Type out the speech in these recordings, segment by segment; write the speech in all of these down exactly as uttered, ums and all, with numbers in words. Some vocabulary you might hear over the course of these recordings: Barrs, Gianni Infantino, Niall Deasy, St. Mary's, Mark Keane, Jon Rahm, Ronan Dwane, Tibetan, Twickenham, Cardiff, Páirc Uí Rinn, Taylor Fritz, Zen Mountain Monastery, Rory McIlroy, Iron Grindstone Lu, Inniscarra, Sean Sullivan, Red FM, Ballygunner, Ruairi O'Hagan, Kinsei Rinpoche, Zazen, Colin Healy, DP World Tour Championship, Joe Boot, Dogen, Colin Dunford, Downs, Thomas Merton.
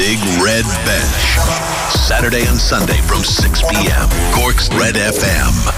Big Red Bench. Saturday and Sunday from six p.m. Cork's Red F M.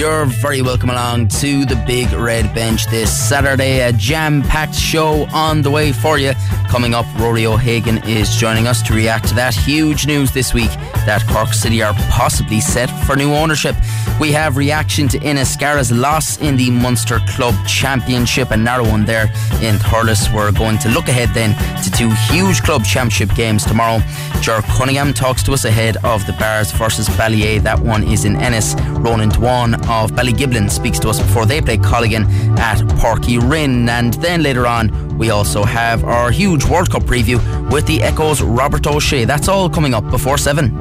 You're very welcome along to the Big Red Bench this Saturday. A jam-packed show on the way for you. Coming up, Ruairi O'Hagan is joining us to react to that huge news this week that Cork City are possibly set for new ownership. We have reaction to Inniscarra's loss in the Munster Club Championship, a narrow one there in Thurles. We're going to look ahead then to two huge club championship games tomorrow. Ger Cunningham talks to us ahead of the Barrs versus Ballyea. That one is in Ennis. Ronan Dwane of Ballygiblin speaks to us before they play Colligan at Páirc Uí Rinn. And then later on, we also have our huge World Cup preview with the Echo's Robert O'Shea. That's all coming up before seven.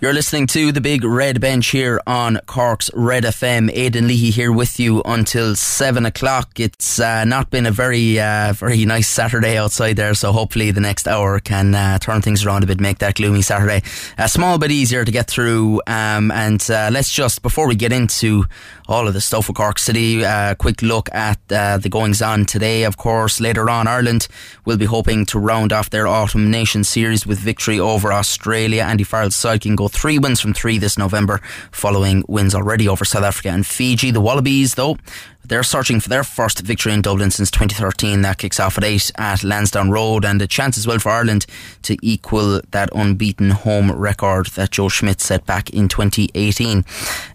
You're listening to the Big Red Bench here on Cork's Red F M. Aidan Leahy here with you until seven o'clock. It's uh, not been a very uh, very nice Saturday outside there, so hopefully the next hour can uh, turn things around a bit, make that gloomy Saturday a small bit easier to get through. Um, and uh, let's just, before we get into all of the stuff with Cork City, a quick look at uh, the goings-on today. Of course, later on, Ireland will be hoping to round off their Autumn Nations series with victory over Australia. Andy Farrell's side can go three wins from three this November, following wins already over South Africa and Fiji. The Wallabies, though, they're searching for their first victory in Dublin since twenty thirteen. That kicks off at eight at Lansdowne Road, and a chance as well for Ireland to equal that unbeaten home record that Joe Schmidt set back in twenty eighteen.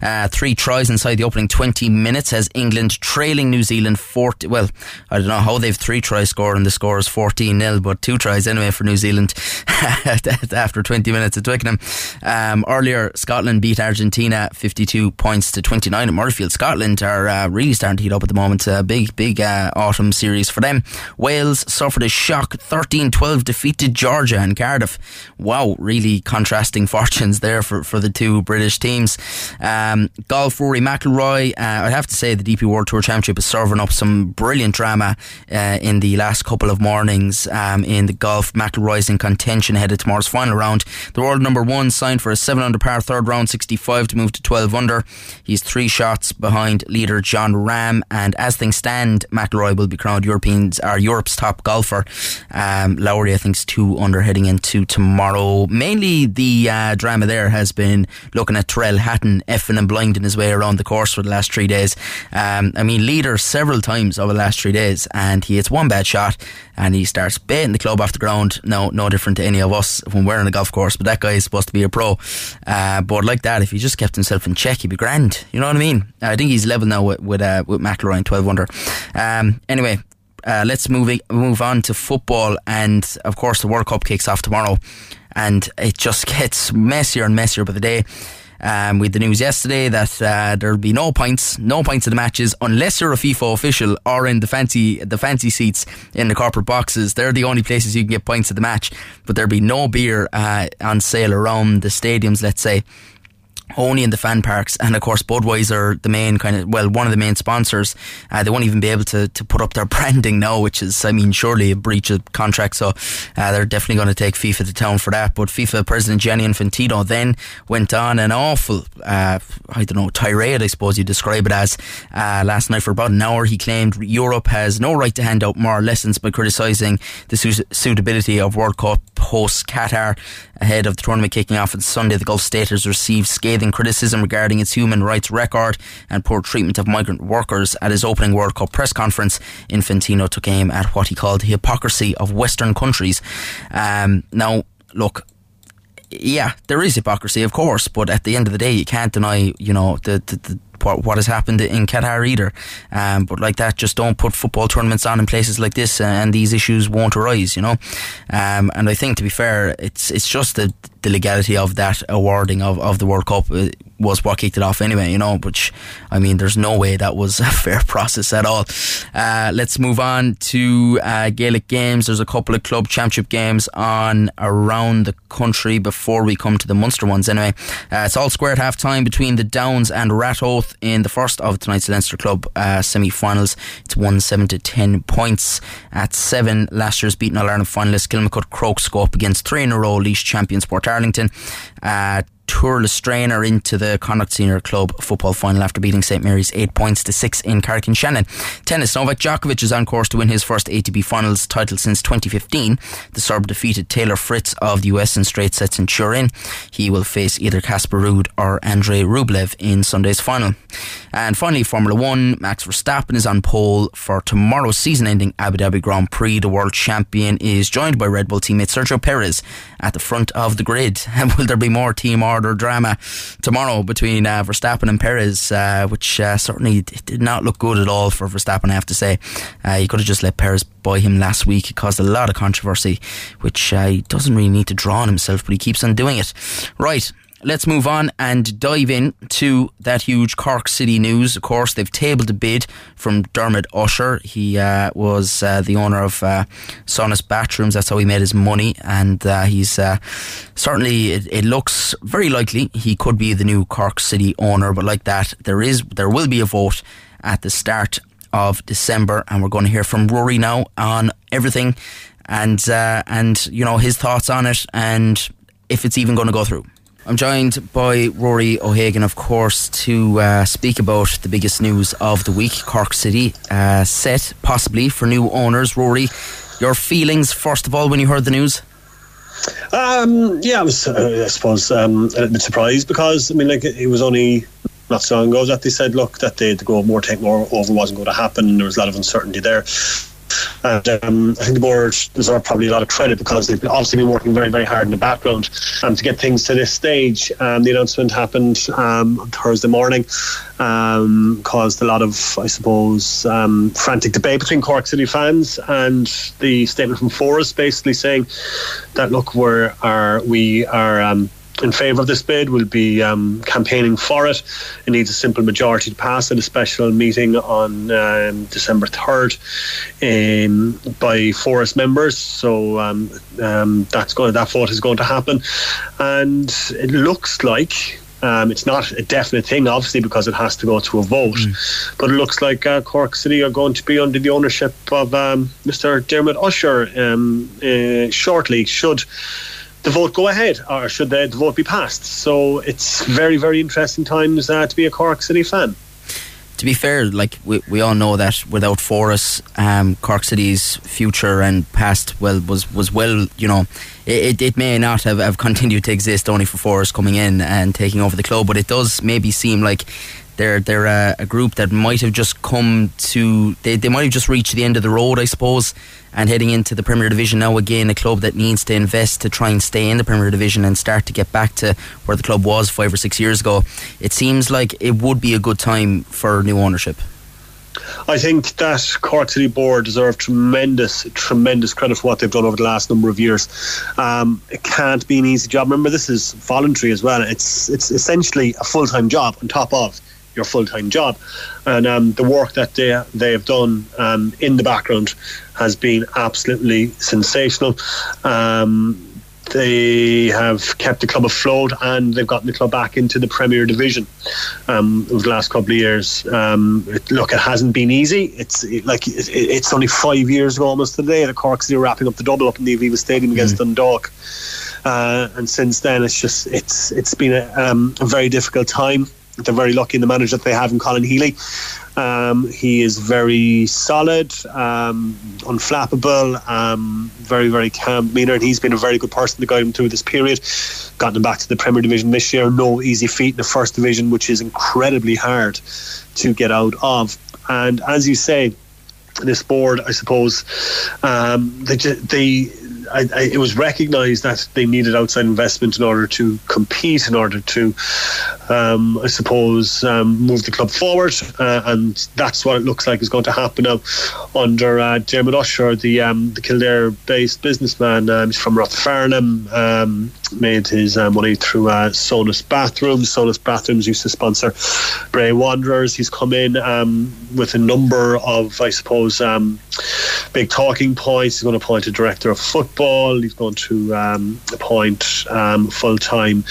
Uh, three tries inside the opening twenty minutes has England trailing New Zealand forty. Well, I don't know how they've three tries scored and the score is fourteen nil, but two tries anyway for New Zealand after twenty minutes at Twickenham. Um, earlier, Scotland beat Argentina fifty-two points to twenty-nine at Murrayfield. Scotland are uh, really starting heat up at the moment. A big, big uh, autumn series for them. Wales suffered a shock. thirteen twelve defeated Georgia and Cardiff. Wow, really contrasting fortunes there for, for the two British teams. Um, golf, Rory McIlroy. Uh, I'd have to say the D P World Tour Championship is serving up some brilliant drama uh, in the last couple of mornings um, in the golf. McIlroy's in contention ahead of tomorrow's final round. The world number one signed for a seven under par third round, sixty-five to move to twelve under. He's three shots behind leader Jon Rahm. And as things stand, McIlroy will be crowned Europeans or Europe's top golfer. Um, Lowry, I think, is two under heading into tomorrow. Mainly the uh, drama there has been looking at Terrell Hatton effing and blinding his way around the course for the last three days. Um, I mean, leader several times over the last three days, and he hits one bad shot and he starts baiting the club off the ground. No, no different to any of us when we're on a golf course, but that guy is supposed to be a pro. Uh, but like that, if he just kept himself in check, he'd be grand. You know what I mean? I think he's level now with with. Uh, with McIlroy in twelve under. Um, anyway, uh, let's move move on to football, and of course the World Cup kicks off tomorrow, and it just gets messier and messier by the day. Um, we had the news yesterday that uh, there'll be no points, no points in the matches unless you're a FIFA official or in the fancy the fancy seats in the corporate boxes. They're the only places you can get points at the match, but there'll be no beer uh, on sale around the stadiums, let's say. Only in the fan parks. And of course Budweiser, the main kind of, well, one of the main sponsors, uh, they won't even be able to, to put up their branding now, which is, I mean, surely a breach of contract. So uh, they're definitely going to take FIFA to town for that. But FIFA President Gianni Infantino then went on an awful uh, I don't know tirade, I suppose you describe it as, uh, last night for about an hour. He claimed Europe has no right to hand out moral lessons by criticising the su- suitability of World Cup host Qatar ahead of the tournament kicking off on Sunday. The Gulf state has received scathing criticism regarding its human rights record and poor treatment of migrant workers. At his opening World Cup press conference, Infantino took aim at what he called the hypocrisy of Western countries. Um, now, look, yeah, there is hypocrisy, of course, but at the end of the day, you can't deny, you know, the, the, the What, what has happened in Qatar either. Um, but like that, just don't put football tournaments on in places like this, and, and these issues won't arise, you know. Um, and I think, to be fair, it's it's just the, the legality of that awarding of, of the World Cup was what kicked it off anyway, you know, which, I mean, there's no way that was a fair process at all. Uh, let's move on to uh, Gaelic games. There's a couple of club championship games on around the country before we come to the Munster ones anyway. Uh, it's all square at half time between the Downs and Rathoath in the first of tonight's Leinster Club uh, semi-finals. It's won seven to ten points. At seven, last year's beaten All-Ireland finalists Kilmacud Crokes go up against three in a row Leash champions Port Arlington. Uh, Tourlestrain are into the Connacht Senior Club football final after beating Saint Mary's eight points to six in Carrick-in-Shannon. Tennis. Novak Djokovic is on course to win his first A TP Finals title since twenty fifteen. The Serb defeated Taylor Fritz of the U S in straight sets in Turin. He will face either Casper Ruud or Andrei Rublev in Sunday's final. And finally, Formula One. Max Verstappen is on pole for tomorrow's season-ending Abu Dhabi Grand Prix. The world champion is joined by Red Bull teammate Sergio Perez at the front of the grid. And will there be more team or or drama tomorrow between uh, Verstappen and Perez, uh, which uh, certainly did not look good at all for Verstappen, I have to say. Uh, he could have just let Perez buy him last week. It caused a lot of controversy, which uh, he doesn't really need to draw on himself, but he keeps on doing it. Right, let's move on and dive in to that huge Cork City news. Of course, they've tabled a bid from Dermot Usher. He uh, was uh, the owner of uh, Saunas Bathrooms. That's how he made his money, and uh, he's uh, certainly it, it looks very likely he could be the new Cork City owner. But like that, there is there will be a vote at the start of December, and we're going to hear from Rory now on everything and uh, and you know his thoughts on it and if it's even going to go through. I'm joined by Ruairi O'Hagan, of course, to uh, speak about the biggest news of the week. Cork City uh, set, possibly, for new owners. Ruairi, your feelings, first of all, when you heard the news? Um, yeah, I was, uh, I suppose, um, a little bit surprised because, I mean, like, it was only not so long ago that they said, look, that the go more take more over wasn't going to happen. There was a lot of uncertainty there. And um, I think the board deserve probably a lot of credit because they've obviously been working very, very hard in the background um, to get things to this stage. Um, the announcement happened um, on Thursday morning, um, caused a lot of, I suppose, um, frantic debate between Cork City fans, and the statement from Forest basically saying that, look, we're, are, we are... Um, in favour of this bid. We'll be um, campaigning for it. It needs a simple majority to pass at a special meeting on um, December third um, by Forest members. So um, um, that's going. That vote is going to happen, and it looks like um, it's not a definite thing, obviously, because it has to go to a vote. Mm. But it looks like uh, Cork City are going to be under the ownership of um, Mister Dermot Usher um, uh, shortly. Should the vote go ahead, or should the vote be passed? So it's very, very interesting times uh, to be a Cork City fan. To be fair, like we we all know that without Forrest, um, Cork City's future and past well was was well, you know, it it may not have, have continued to exist only for Forrest coming in and taking over the club, but it does maybe seem like they're they're a, a group that might have just come to they, they might have just reached the end of the road, I suppose, and heading into the Premier Division now again, a club that needs to invest to try and stay in the Premier Division and start to get back to where the club was five or six years ago. It seems like it would be a good time for new ownership. I think that Cork City Board deserve tremendous, tremendous credit for what they've done over the last number of years. Um, it can't be an easy job. Remember, this is voluntary as well. It's it's essentially a full-time job on top of your full-time job, and um, the work that they they have done um, in the background has been absolutely sensational. Um, they have kept the club afloat, and they've gotten the club back into the Premier Division um, over the last couple of years. Um, it, look, it hasn't been easy. It's it, like it, it's only five years ago almost today that Cork City are wrapping up the double up in the Aviva Stadium against mm. Dundalk, uh, and since then it's just it's it's been a, um, a very difficult time. They're very lucky in the manager that they have in Colin Healy. Um, he is very solid, um, unflappable, um, very, very calm demeanour, and he's been a very good person to guide him through this period. Gotten him back to the Premier Division this year. No easy feat in the First Division, which is incredibly hard to get out of. And as you say, this board, I suppose, um, they... they I, I, it was recognised that they needed outside investment in order to compete, in order to, um, I suppose, um, move the club forward, uh, and that's what it looks like is going to happen now under uh, Dermot Usher, the um, the Kildare-based businessman. Um, he's from Rathfarnham. Um, made his uh, money through uh, Sonus Bathrooms. Sonus Bathrooms used to sponsor Bray Wanderers. He's come in um, with a number of, I suppose, um, big talking points. He's going to appoint a director of football. He's going to um, appoint um, full-time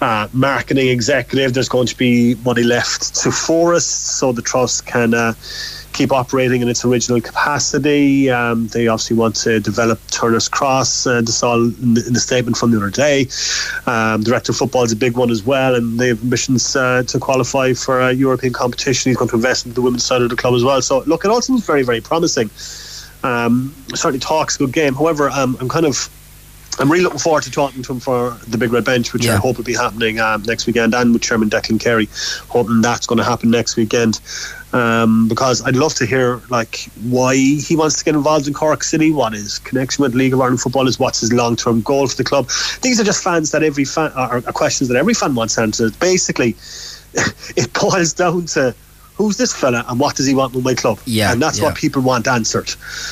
uh, marketing executive. There's going to be money left to Forest, so the Trust can uh, keep operating in its original capacity. Um, they obviously want to develop Turner's Cross, and it's all in the, in the statement from the other day. Um, director of football is a big one as well, and they have ambitions uh, to qualify for a European competition. He's going to invest in the women's side of the club as well. So look, it all seems very, very promising. Um, certainly talks a good game. However, um, I'm kind of I'm really looking forward to talking to him for the Big Red Bench, which yeah. I hope will be happening um, next weekend, and with Chairman Declan Carey, hoping that's going to happen next weekend. Um, because I'd love to hear like why he wants to get involved in Cork City, what his connection with League of Ireland football is, what's his long-term goal for the club. These are just fans that every fan, or, or questions that every fan wants answered. Basically, it boils down to, who's this fella and what does he want with my club? Yeah, and that's yeah. what people want answered.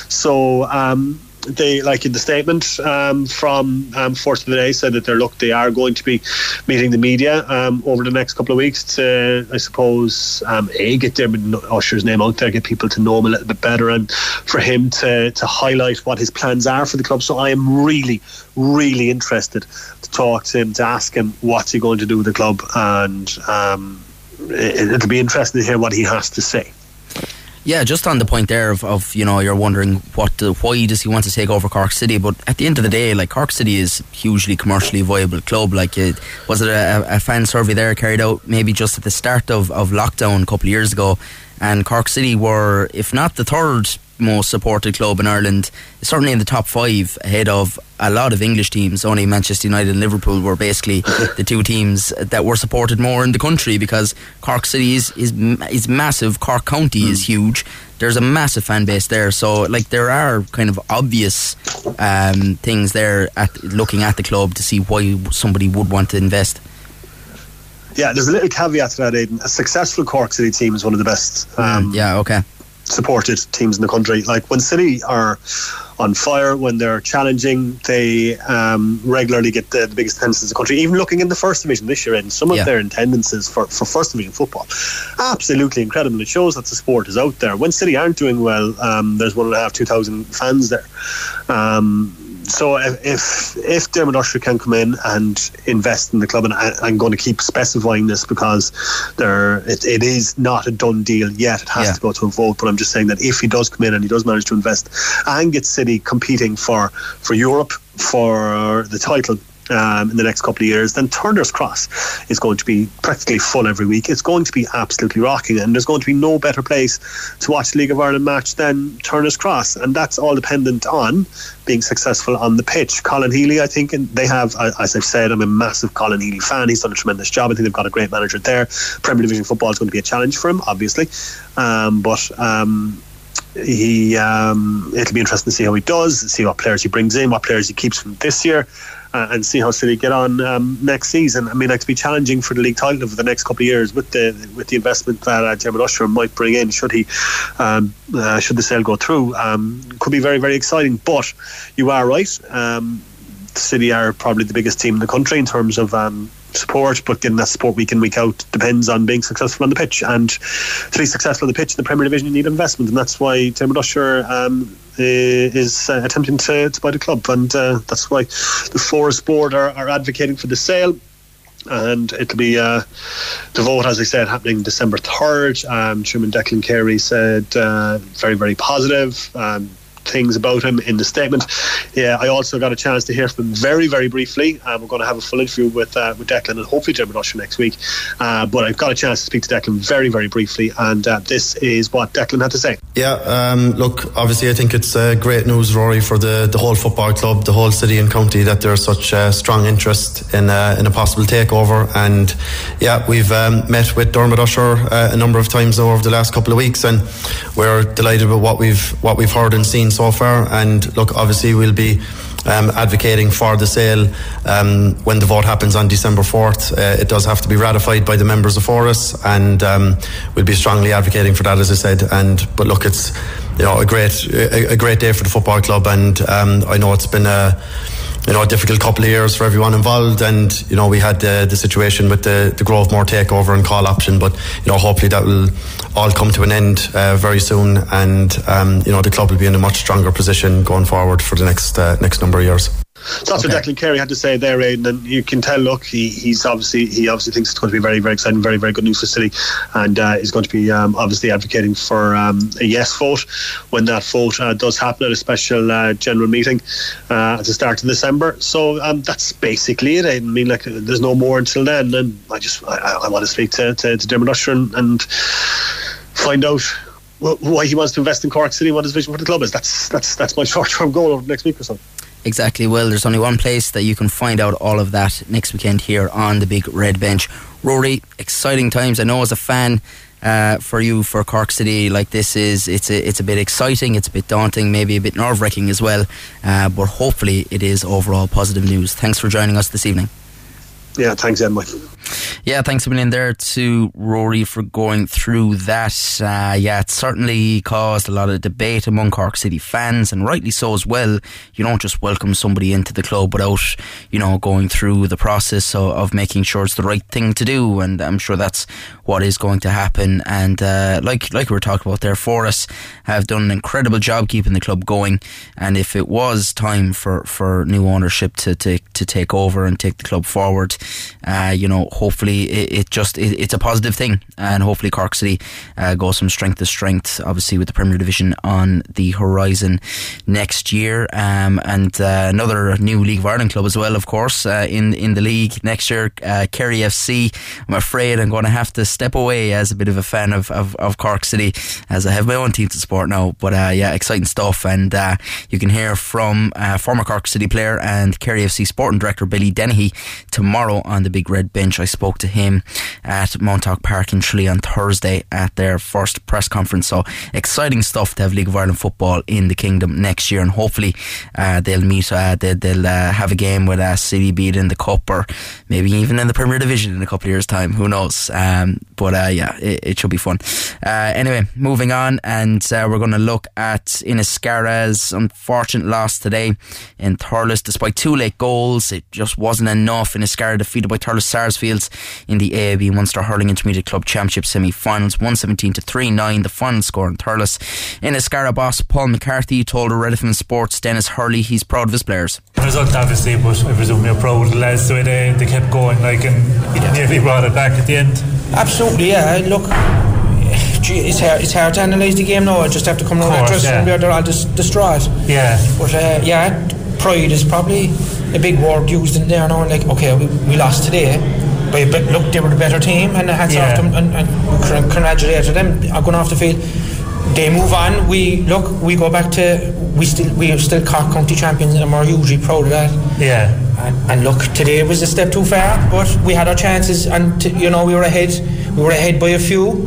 So, um, they, like in the statement um, from um, Force of the Day, said that they're look they are going to be meeting the media um, over the next couple of weeks to, I suppose, um, a get Dermot Usher's name out there, get people to know him a little bit better, and for him to to highlight what his plans are for the club. So I am really, really interested to talk to him, to ask him what's he going to do with the club, and um, it, it'll be interesting to hear what he has to say. Yeah, just on the point there of, of you know, you're wondering what the, why does he want to take over Cork City? But at the end of the day, like, Cork City is a hugely commercially viable club. Like, it, was it a, a fan survey there carried out maybe just at the start of, of lockdown a couple of years ago? And Cork City were, if not the third most supported club in Ireland, certainly in the top five, ahead of a lot of English teams. Only Manchester United and Liverpool were basically the two teams that were supported more in the country, because Cork City is is, is massive. Cork County mm. is huge. There's a massive fan base there, so like there are kind of obvious um, things there at looking at the club to see why somebody would want to invest. Yeah, there's a little caveat to that, Aidan. A successful Cork City team is one of the best um, yeah okay supported teams in the country. Like, when City are on fire, when they're challenging, they um, regularly get the, the biggest attendances in the country. Even looking in the First Division this year, and some yeah. of their attendances for, for First Division football, absolutely incredible. It shows that the sport is out there. When City aren't doing well, um, there's one and a half, two thousand fans there. Um, so if, if if Dermot Usher can come in and invest in the club, and I, I'm going to keep specifying this because there it, it is not a done deal yet, it has yeah. to go to a vote, but I'm just saying that if he does come in and he does manage to invest and get City competing for, for Europe, for the title um, in the next couple of years, then Turner's Cross is going to be practically full every week. It's going to be absolutely rocking, and there's going to be no better place to watch the League of Ireland match than Turner's Cross, and that's all dependent on being successful on the pitch. Colin Healy, I think, and they have, as I've said, I'm a massive Colin Healy fan. He's done a tremendous job. I think they've got a great manager there. Premier Division football is going to be a challenge for him, obviously, um, but um He, um, it'll be interesting to see how he does, see what players he brings in, what players he keeps from this year, uh, and see how City get on um, next season. I mean, like, to be challenging for the league title over the next couple of years with the with the investment that uh, Dermot Usher might bring in, should he, um, uh, should the sale go through, um, could be very, very exciting. But you are right. Um, City are probably the biggest team in the country in terms of um, support, but getting that support week in, week out depends on being successful on the pitch, and to be successful on the pitch in the Premier Division you need investment, and that's why Dermot Usher um, is uh, attempting to, to buy the club, and uh, that's why the Forest board are, are advocating for the sale. And it'll be uh, the vote, as I said, happening December third. um, Chairman Declan Carey said uh, very, very positive um things about him in the statement. Yeah, I also got a chance to hear from him very, very briefly. Um, we're going to have a full interview with uh, with Declan and hopefully Dermot Usher next week. Uh, but I've got a chance to speak to Declan very, very briefly, and uh, this is what Declan had to say. Yeah, um, look, obviously I think it's uh, great news, Rory, for the, the whole football club, the whole city and county, that there's such uh, strong interest in uh, in a possible takeover. And yeah, we've um, met with Dermot Usher uh, a number of times now over the last couple of weeks, and we're delighted with what we've what we've heard and seen so far. And look, obviously we'll be um, advocating for the sale um, when the vote happens on December fourth. Uh, it does have to be ratified by the members of Forest, and um, we'll be strongly advocating for that, as I said. And but look, it's, you know, a great a, a great day for the football club, and um, I know it's been a you know, a difficult couple of years for everyone involved. And, you know, we had the, the situation with the, the Grovemore takeover and call option, but, you know, hopefully that will all come to an end uh, very soon. And, um, you know, the club will be in a much stronger position going forward for the next uh, next number of years. So that's okay. What Declan Carey had to say there, Aidan, and you can tell, look, he, he's obviously he obviously thinks it's going to be very, very exciting, very, very good news for City, and uh, he's going to be um, obviously advocating for um, a yes vote when that vote uh, does happen at a special uh, general meeting uh, at the start of December. So um, that's basically it. I mean, like, there's no more until then, and I just I, I want to speak to, to, to Dermot Usher and, and find out why he wants to invest in Cork City, what his vision for the club is. That's that's that's my short-term goal over the next week or so. Exactly. Well, there's only one place that you can find out all of that next weekend here on the Big Red Bench. Rory, exciting times. I know as a fan uh, for you, for Cork City, like this is, it's a, it's a bit exciting, it's a bit daunting, maybe a bit nerve-wracking as well, uh, but hopefully it is overall positive news. Thanks for joining us this evening. Yeah, thanks, Emma. Yeah, thanks for being in there to Rory for going through that. Uh, yeah, it certainly caused a lot of debate among Cork City fans, and rightly so as well. You don't just welcome somebody into the club without, you know, going through the process of, of making sure it's the right thing to do, and I'm sure that's what is going to happen. And uh, like like we were talking about there, Forest have done an incredible job keeping the club going, and if it was time for, for new ownership to, to, to take over and take the club forward, uh, you know, hopefully it, it just it, it's a positive thing, and hopefully Cork City uh, goes from strength to strength, obviously with the Premier Division on the horizon next year, um, and uh, another new League of Ireland club as well, of course, uh, in, in the league next year, uh, Kerry F C. I'm afraid I'm going to have to step away as a bit of a fan of, of, of Cork City, as I have my own team to support now, but uh, yeah, exciting stuff. And uh, you can hear from uh, former Cork City player and Kerry F C sporting director Billy Dennehy tomorrow on the Big Red Bench. I spoke to him at Montauk Park in Tralee on Thursday at their first press conference. So exciting stuff to have League of Ireland football in the kingdom next year, and hopefully uh, they'll meet uh, they, they'll uh, have a game with uh, City beat in the Cup, or maybe even in the Premier Division in a couple of years time, who knows. Um, but uh, yeah, it, it should be fun. Uh, anyway, moving on, and uh, we're going to look at Inniscarra's unfortunate loss today in Thurles. Despite two late goals, it just wasn't enough. Inniscarra defeated by Thurles Sarsfields in the A A B Munster Hurling Intermediate Club Championship semi-finals, one seventeen to three nine, the final score in Thurles. Inniscarra boss Paul McCarthy told Red F M Sports Dennis Hurley he's proud of his players. The result, obviously, but I presume you're proud of the lads, the way they, they kept going, like, and he yeah. nearly brought it back at the end. Absolutely, yeah. Look, it's hard, it's hard to analyse the game now. I just have to come around that dressing room, yeah. They're all just distraught. Yeah. But, uh, yeah, pride is probably a big word used in there now. Like, okay, we, we lost today. But, but look, they were the better team, and hats yeah. off to them, and, and congratulated them going off the field. They move on. We look, we go back to we still we are still Cork County champions, and we're hugely proud of that. Yeah. And, and look, today was a step too far, but we had our chances, and t- you know we were ahead. We were ahead by a few.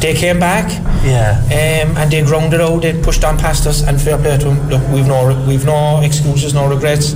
They came back. Yeah. Um, and they grounded out. They pushed on past us, and fair play to them. Look, we've no we've no excuses, no regrets.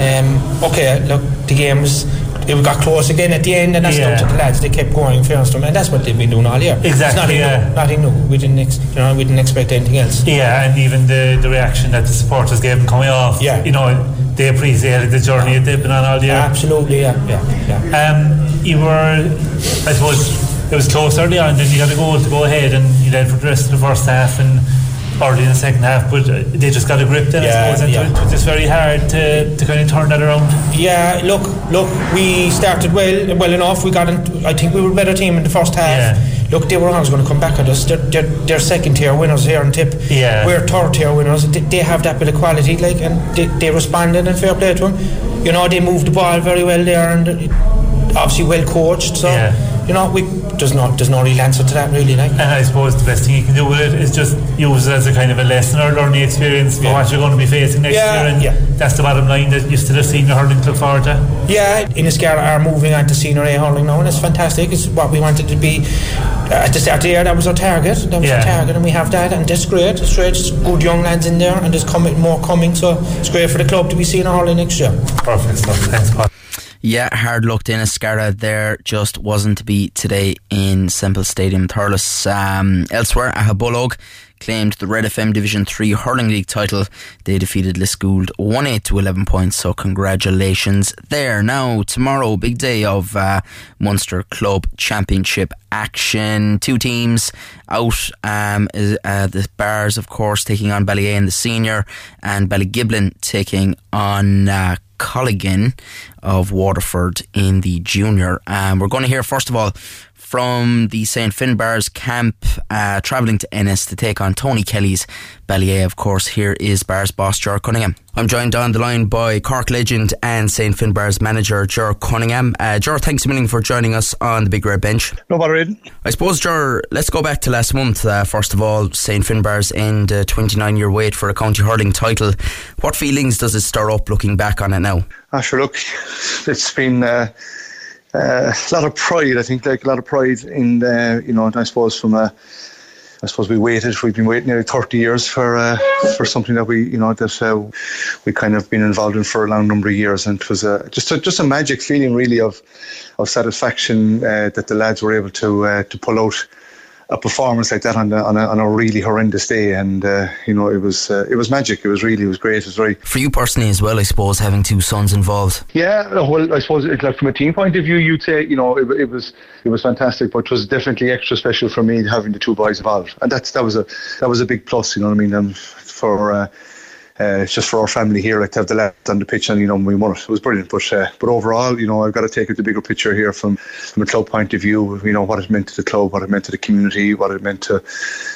Um, okay, look, the game was. It got close again at the end, and that's yeah. down to the lads. They kept going, first, and that's what they've been doing all year. Exactly. Nothing, yeah. new, nothing new. We didn't, ex- you know, we didn't expect anything else. Yeah, and even the, the reaction that the supporters gave them coming off. Yeah. You know, they appreciated the journey that they've been on all year. Absolutely, yeah, yeah, yeah. Um, you were, I suppose, it was close early on, then you got a goal to go ahead, and you led for the rest of the first half, and early in the second half, but they just got a grip then, yeah, I suppose, and yeah. it was very hard to, to kind of turn that around. Yeah, look, look, we started well well enough. We got, in, I think we were a better team in the first half. Yeah. Look, they were always going to come back at us. They're, they're, they're second tier winners here in Tip. Yeah. We're third tier winners. They, they have that bit of quality, like, and they, they responded, and fair play to them. You know, they moved the ball very well there, and obviously well coached, so... Yeah. You know, we, there's, no, there's no real answer to that, really. Like. And I suppose the best thing you can do with it is just use it as a kind of a lesson or learning experience for yeah. what you're going to be facing next yeah. year. And yeah. that's the bottom line, that you still have senior hurling to look forward to. Yeah, Inniscarra are moving on to senior A hurling now, and it's fantastic. It's what we wanted to be uh, at the start of the year. That was our target. That was yeah. our target, and we have that, and that's great. It's great. It's good young lads in there, and there's coming, more coming, so it's great for the club to be senior hurling next year. Perfect stuff. Thanks, Paul. Yeah, hard luck to Inniscarra there. Just wasn't to be today in Semple Stadium, Thurles. Um, elsewhere, Ahabullog claimed the Red F M Division three Hurling League title. They defeated Liskeuld one eight to eleven points, so congratulations there. Now, tomorrow, big day of uh, Munster Club Championship action. Two teams out, um, uh, the Barrs, of course, taking on Ballyea in the senior, and Ballygiblin taking on uh, Colligan of Waterford in the junior. Um, we're going to hear, first of all, from the Saint Finn Barrs camp, uh, travelling to Ennis to take on Tony Kelly's Ballyea, of course. Here is Barrs boss Ger Cunningham. I'm joined on the line by Cork legend and Saint Finn Barrs manager Ger Cunningham. Uh, Ger, thanks a million for joining us on the Big Red Bench. No bother, Aidan. I suppose, Ger, let's go back to last month. Uh, first of all, Saint Finn Barrs end a twenty-nine year wait for a county hurling title. What feelings does it stir up looking back on it now? Ah, sure, look, it's been... Uh Uh, a lot of pride, I think, like a lot of pride in the, you know, I suppose from a, I suppose we waited, we've been waiting nearly thirty years for uh, for something that we, you know, that uh, we kind of been involved in for a long number of years, and it was a, just a, just a magic feeling really of of satisfaction uh, that the lads were able to uh, to pull out a performance like that on, the, on, a, on a really horrendous day, and uh, you know it was uh, it was magic. It was really it was great. It was very for you personally as well, I suppose, having two sons involved. Yeah, well, I suppose it's like from a team point of view, you'd say you know it, it was it was fantastic, but it was definitely extra special for me having the two boys involved, and that's that was a that was a big plus. You know what I mean? Um, for uh, uh, just for our family here, like to have the lads on the pitch, and you know we won it. It was brilliant. But uh, but overall, you know, I've got to take it the bigger picture here from. From a club point of view, you know, what it meant to the club, what it meant to the community, what it meant to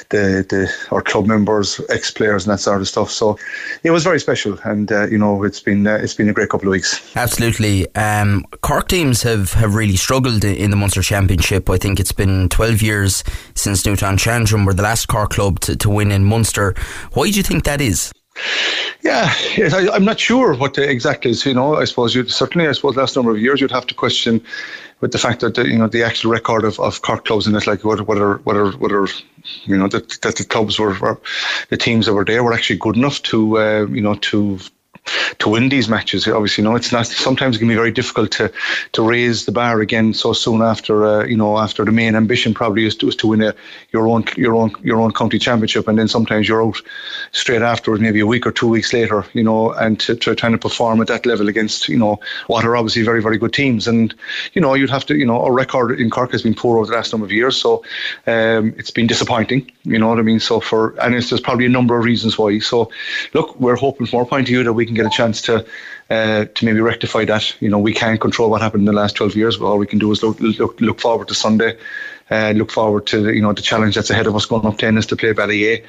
the, the our club members, ex-players and that sort of stuff. So it was very special, and, uh, you know, it's been uh, it's been a great couple of weeks. Absolutely. Um, Cork teams have, have really struggled in the Munster Championship. I think it's been twelve years since Newtown Chandram were the last Cork club to, to win in Munster. Why do you think that is? Yeah, yes, I, I'm not sure what the exact is. You know, I suppose you'd certainly, I suppose, last number of years you'd have to question with the fact that the, you know the actual record of, of Cork clubs in it, like whether whether whether whether you know that that the clubs were, were the teams that were there were actually good enough to uh, you know to. to win these matches. Obviously, you know, it's not, sometimes it can be very difficult to, to raise the bar again so soon after, uh, you know, after the main ambition probably is to, is to win a, your own, your own, your own county championship. And then sometimes you're out straight afterwards, maybe a week or two weeks later, you know, and to, to trying to perform at that level against, you know, what are obviously very, very good teams. And, you know, you'd have to, you know, our record in Cork has been poor over the last number of years. So um, it's been disappointing, you know what I mean? So for, and it's, there's probably a number of reasons why. So look, we're hoping from our point of view that we can get a chance to uh, to maybe rectify that. You know, we can't control what happened in the last twelve years, but all we can do is look look, look forward to Sunday, uh, look forward to the, you know the challenge that's ahead of us going up to Ennis to play Ballyea.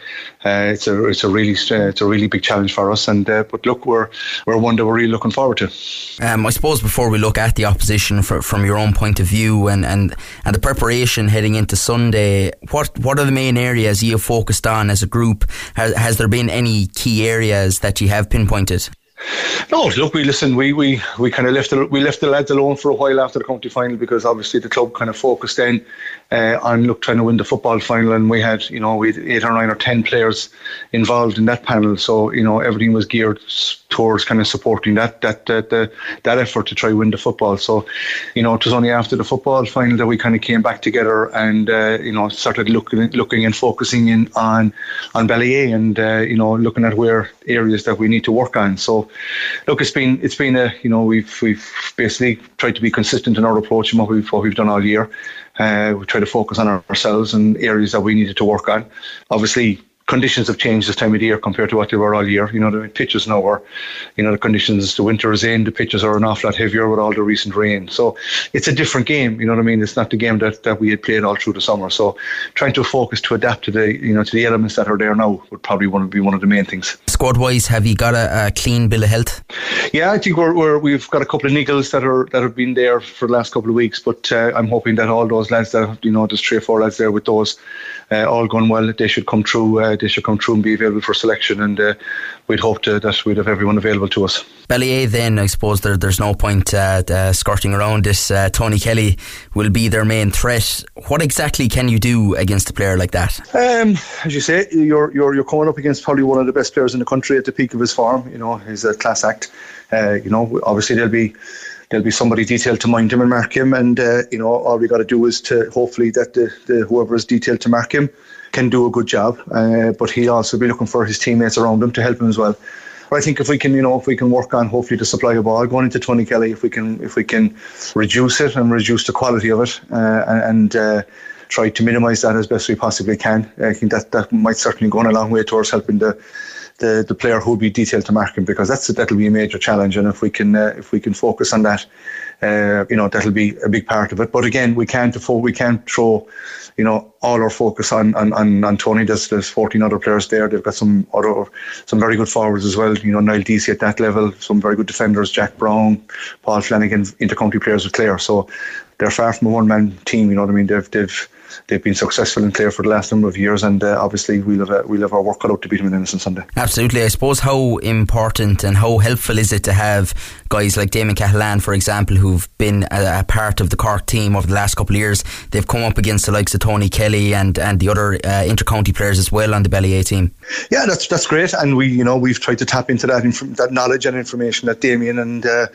Uh, it's a it's a really uh, it's a really big challenge for us, and uh, but look, we're we're one that we're really looking forward to. Um, I suppose before we look at the opposition for, from your own point of view and, and, and the preparation heading into Sunday, what what are the main areas you have focused on as a group? Has, has there been any key areas that you have pinpointed? No, look, we listen. We we, we kind of left the, we left the lads alone for a while after the county final because obviously the club kind of focused then uh, on look trying to win the football final, and we had you know we had eight or nine or ten players involved in that panel, so you know everything was geared towards kind of supporting that that that that, that effort to try win the football. So you know it was only after the football final that we kind of came back together and uh, you know started looking looking and focusing in on on Ballyea and uh, you know looking at where areas that we need to work on. So. Look, it's been it's been a you know we've we've basically tried to be consistent in our approach and what we've what we've done all year. Uh, we try to focus on ourselves and areas that we needed to work on. Obviously, conditions have changed this time of the year compared to what they were all year. You know, the pitches now are, you know, the conditions. The winter is in. The pitches are an awful lot heavier with all the recent rain. So it's a different game. You know what I mean? It's not the game that, that we had played all through the summer. So trying to focus to adapt to the you know to the elements that are there now would probably want to be one of the main things. Squad-wise, have you got a, a clean bill of health? Yeah, I think we're, we're, we've got a couple of niggles that are that have been there for the last couple of weeks, but uh, I'm hoping that all those lads that, you know, there's three or four lads there with those uh, all going well, they should come through uh, they should come through and be available for selection, and uh, we'd hope to, that we'd have everyone available to us. Ballyea then, I suppose there, there's no point uh, uh, skirting around this. uh, Tony Kelly will be their main threat. What exactly can you do against a player like that? Um, as you say, you're, you're, you're coming up against probably one of the best players in the country at the peak of his form. You know, he's a class act. Uh, you know, obviously there'll be there'll be somebody detailed to mind him and mark him, and uh, you know, all we got to do is to hopefully that the, the whoever is detailed to mark him can do a good job, uh, but he'll also be looking for his teammates around him to help him as well. I think if we can, you know, if we can work on hopefully the supply of ball going into Tony Kelly, if we can, if we can reduce it and reduce the quality of it, uh, and uh, try to minimise that as best we possibly can. I think that, that might certainly go on a long way towards helping the the, the player who will be detailed to mark him, because that's that'll be a major challenge. And if we can, uh, if we can focus on that, uh, you know, that'll be a big part of it. But again, we can't afford, we can't throw, you know, all our focus on on, on, on Tony. There's, there's fourteen other players there. They've got some other, some very good forwards as well. You know, Niall Deasy at that level, some very good defenders, Jack Brown, Paul Flanagan, intercounty players with Clare. So they're far from a one-man team. You know what I mean? They've they've they've been successful in Clare for the last number of years, and uh, obviously we'll have a, we'll have our work cut out to beat them in Innocent Sunday. Absolutely. I suppose how important and how helpful is it to have guys like Damien Catalan, for example, who've been a, a part of the Cork team over the last couple of years. They've come up against the likes of Tony Kelly and and the other uh, intercounty players as well on the Ballyea team. Yeah, that's that's great, and we you know we've tried to tap into that inf- that knowledge and information that Damien and uh,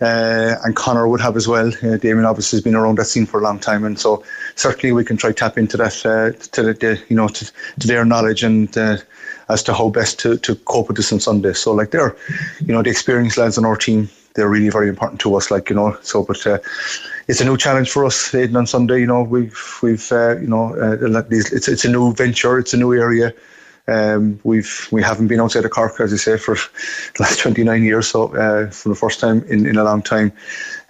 uh, and Connor would have as well. Uh, Damien obviously has been around that scene for a long time, and so certainly we can try to tap into that uh, to the, the you know to, to their knowledge and uh, as to how best to, to cope with this on Sunday. So like they're you know the experienced lads on our team. They're really very important to us, like you know. So, but uh, it's a new challenge for us, Aidan, on Sunday. You know, we've we've uh, you know, uh, it's it's a new venture, it's a new area. Um, we've we haven't been outside of Cork, as I say, for the last twenty-nine years. So, uh, for the first time in, in a long time,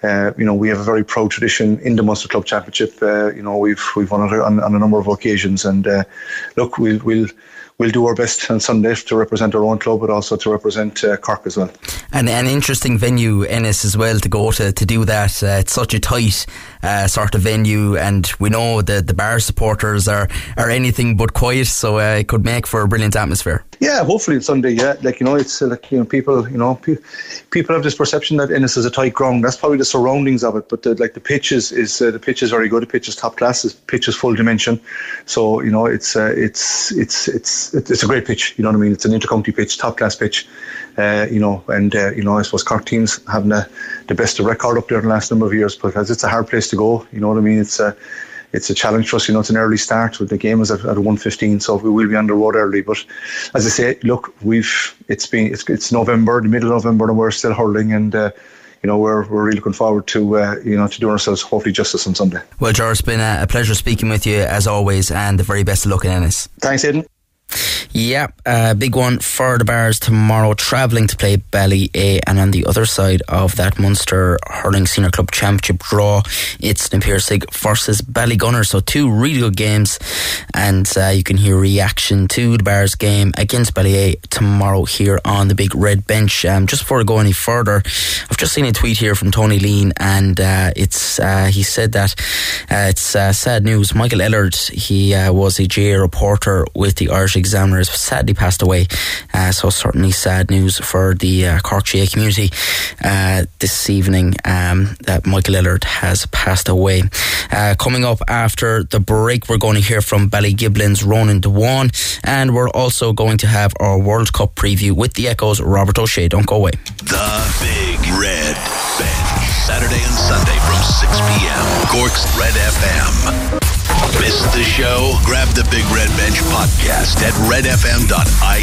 uh, you know, we have a very proud tradition in the Munster Club Championship. Uh, you know, we've we've won it on, on a number of occasions, and uh, look, we'll we'll. We'll do our best on Sunday to represent our own club, but also to represent uh, Cork as well. And an interesting venue, Ennis, as well, to go to to do that. Uh, it's such a tight uh, sort of venue, and we know that the Barrs supporters are, are anything but quiet, so uh, it could make for a brilliant atmosphere. Yeah, hopefully on Sunday. Yeah, like you know, it's uh, like you know, people, you know, pe- people have this perception that Ennis is a tight ground. That's probably the surroundings of it, but the, like the pitch is, is uh, the pitch is very good. The pitch is top class. The pitch is full dimension. So you know, it's uh, it's it's it's. It's a great pitch, you know what I mean. It's an intercounty pitch, top class pitch, uh, you know. And uh, you know, I suppose Cork teams having a, the best of record up there in the last number of years, because it's a hard place to go. You know what I mean? It's a it's a challenge for us. You know, it's an early start. With the game is at one fifteen, so we will be on the road early. But as I say, look, we've it's been it's, it's November, the middle of November, and we're still hurling and. Uh, You know, we're we're really looking forward to uh, you know to doing ourselves hopefully justice on Sunday. Well, Ger, it's been a pleasure speaking with you as always, and the very best of luck in Ennis. Thanks, Aidan. Yeah, uh, big one for the Barrs tomorrow, travelling to play Ballyea, and on the other side of that Munster Hurling Senior Club Championship draw, it's Napiersig versus Ballygunner. So two really good games, and uh, you can hear reaction to the Barrs game against Ballyea tomorrow here on the Big Red Bench. Um, just before I go any further, I've just seen a tweet here from Tony Lean, and uh, it's uh, he said that uh, it's uh, sad news. Michael Ellard, he uh, was a G A A reporter with the Irish Examiner, has sadly passed away, uh, so certainly sad news for the uh, Cork G A A community uh, this evening um, that Michael Ellard has passed away. Uh, coming up after the break, we're going to hear from Ballygiblin's Ronan Dwane, and we're also going to have our World Cup preview with the Echo's Robert O'Shea. Don't go away. The Big Red Bench, Saturday and Sunday from six p.m. Cork's Red F M. Missed the show? Grab the Big Red Bench podcast at red f m dot i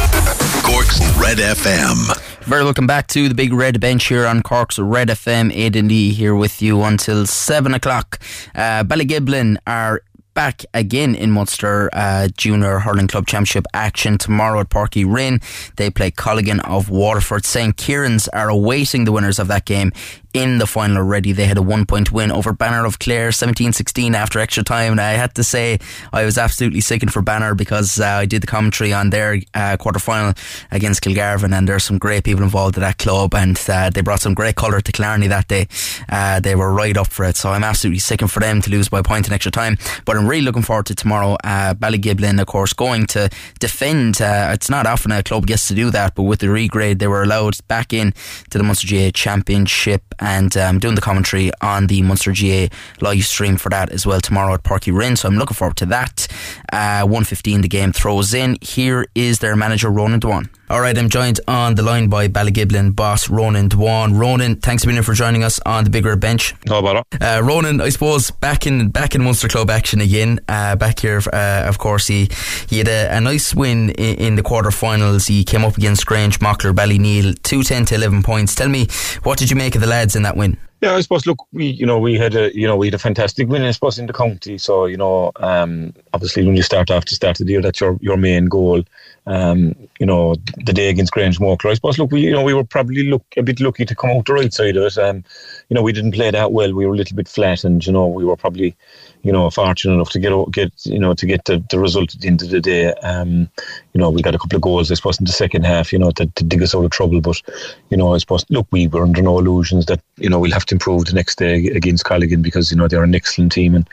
e. Cork's Red F M. Very welcome back to the Big Red Bench here on Cork's Red F M. Aidan Lee here with you until seven o'clock. Uh, Ballygiblin are back again in Munster uh, Junior Hurling Club Championship action tomorrow at Páirc Uí Rinn. They play Colligan of Waterford. Saint Kieran's are awaiting the winners of that game in the final already. They had a one point win over Banner of Clare, seventeen sixteen after extra time, and I had to say I was absolutely sickened for Banner, because uh, I did the commentary on their uh, quarter final against Kilgarvan, and there's some great people involved in that club, and uh, they brought some great colour to Clarny that day. Uh, they were right up for it, so I'm absolutely sickened for them to lose by a point in extra time, but I'm really looking forward to tomorrow. uh, Ballygiblin, of course, going to defend. Uh, it's not often a club gets to do that, but with the regrade they were allowed back in to the Munster G A A Championship, and um, doing the commentary on the Munster G A A live stream for that as well tomorrow at Páirc Uí Rinn, so I'm looking forward to that. Uh, one fifteen the game throws in. Here is their manager Ronan Dwane. Alright, I'm joined on the line by Ballygiblin boss Ronan Dwane. Ronan, thanks a million for joining us on the Big Red Bench. No bother. Uh, Ronan, I suppose back in back in Munster club action again, uh, back here uh, of course he, he had a, a nice win in, in the quarter-finals. He came up against Grange Mockler, Ballyneal, two ten to eleven points. Tell me, what did you make of the lads in that win? Yeah, I suppose. Look, we you know we had a you know we had a fantastic win, I suppose, in the county. So you know, um, obviously, when you start off to start the year, that's your, your main goal. Um, you know, the day against Grange Mockler, I suppose. Look, we you know we were probably look a bit lucky to come out the right side of it. Um, you know, we didn't play that well. We were a little bit flattened. You know, we were probably you know fortunate enough to get get you know to get the, the result at the end of the day. Um, you know, we got a couple of goals, I suppose, in the second half. You know, to, to dig us out of trouble. But you know, I suppose, look, we were under no illusions that you know we'll have to improve the next day against Colligan, because you know they're an excellent team, and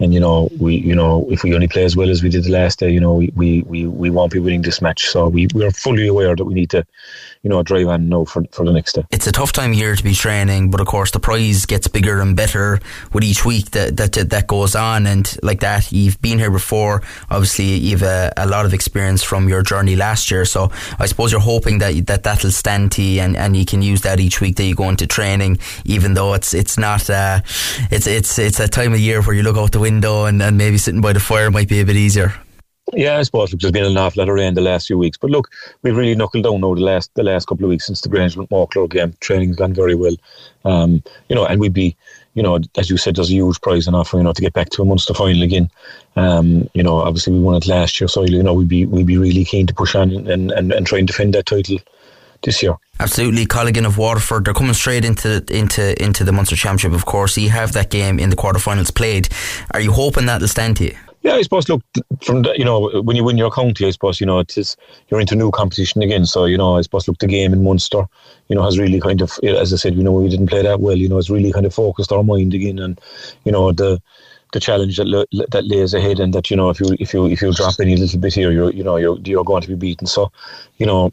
and you know we you know if we only play as well as we did the last day, you know we we, we, we won't be winning this match. So we we are fully aware that we need to you know drive on now for for the next day. It's a tough time of year to be training, but of course the prize gets bigger and better with each week that that that goes on. And like that, you've been here before. Obviously, you've a, a lot of experience from your journey last year. So I suppose you're hoping that that that'll stand to you, and and you can use that each week that you go into training, even though it's it's not uh, it's it's it's that time of year where you look out the window and, and maybe sitting by the fire might be a bit easier. Yeah, I suppose, look, there's been an awful lot of rain the last few weeks, but look, we've really knuckled down over the last the last couple of weeks since the Grange Mockler game. Training's gone very well, um, you know, and we'd be, you know, as you said, there's a huge prize on offer, you know, to get back to a Munster final again. Um, you know, obviously we won it last year, so you know we'd be we'd be really keen to push on and and, and try and defend that title this year. Absolutely. Colligan of Waterford, they're coming straight into into into the Munster Championship, of course. You have that game in the quarterfinals played. Are you hoping that'll stand to you? Yeah, I suppose, look, from the, you know, when you win your county, I suppose, you know, it is, you're into new competition again. So, you know, I suppose, look, the game in Munster, you know, has really kind of, as I said, you know, we didn't play that well, you know, it's really kind of focused our mind again, and, you know, the the challenge that lo- that lays ahead, and that, you know, if you if you if you drop any little bit here, you're, you know, you're you're going to be beaten. So, you know,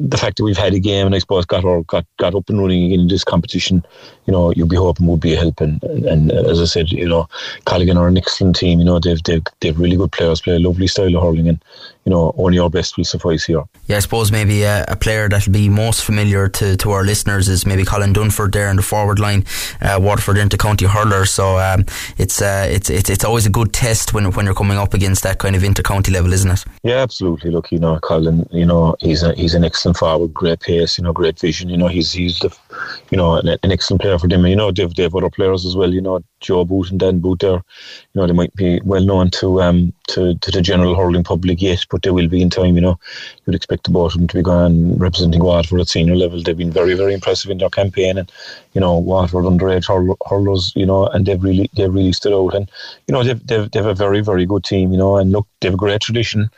the fact that we've had a game and I suppose got or got, got up and running again in this competition, you know, you'll be hoping would be a help. And, and as I said, you know, Colligan are an excellent team. You know, they've they've they've really good players, play a lovely style of hurling, and you know, only our best will suffice here. Yeah, I suppose maybe a, a player that'll be most familiar to, to our listeners is maybe Colin Dunford there in the forward line, uh, Waterford inter-county hurler. So um, it's uh, it's it's it's always a good test when when you're coming up against that kind of inter-county level, isn't it? Yeah, absolutely. Look, you know, Colin, you know, he's a, he's an excellent forward, great pace, you know, great vision. You know, he's he's the, you know, an, an excellent player for them. You know, they've they've other players as well. You know, Joe Boot and Dan Boot there. You know, they might be well known to um to, to the general hurling public yet, but they will be in time. You know, you'd expect the both of them to be gone representing Waterford at senior level. They've been very, very impressive in their campaign, and you know, Waterford underage hurl- hurlers, you know, and they've really, they've really stood out. And you know, they've, they've, they've a very, very good team. You know, and look, they've a great tradition.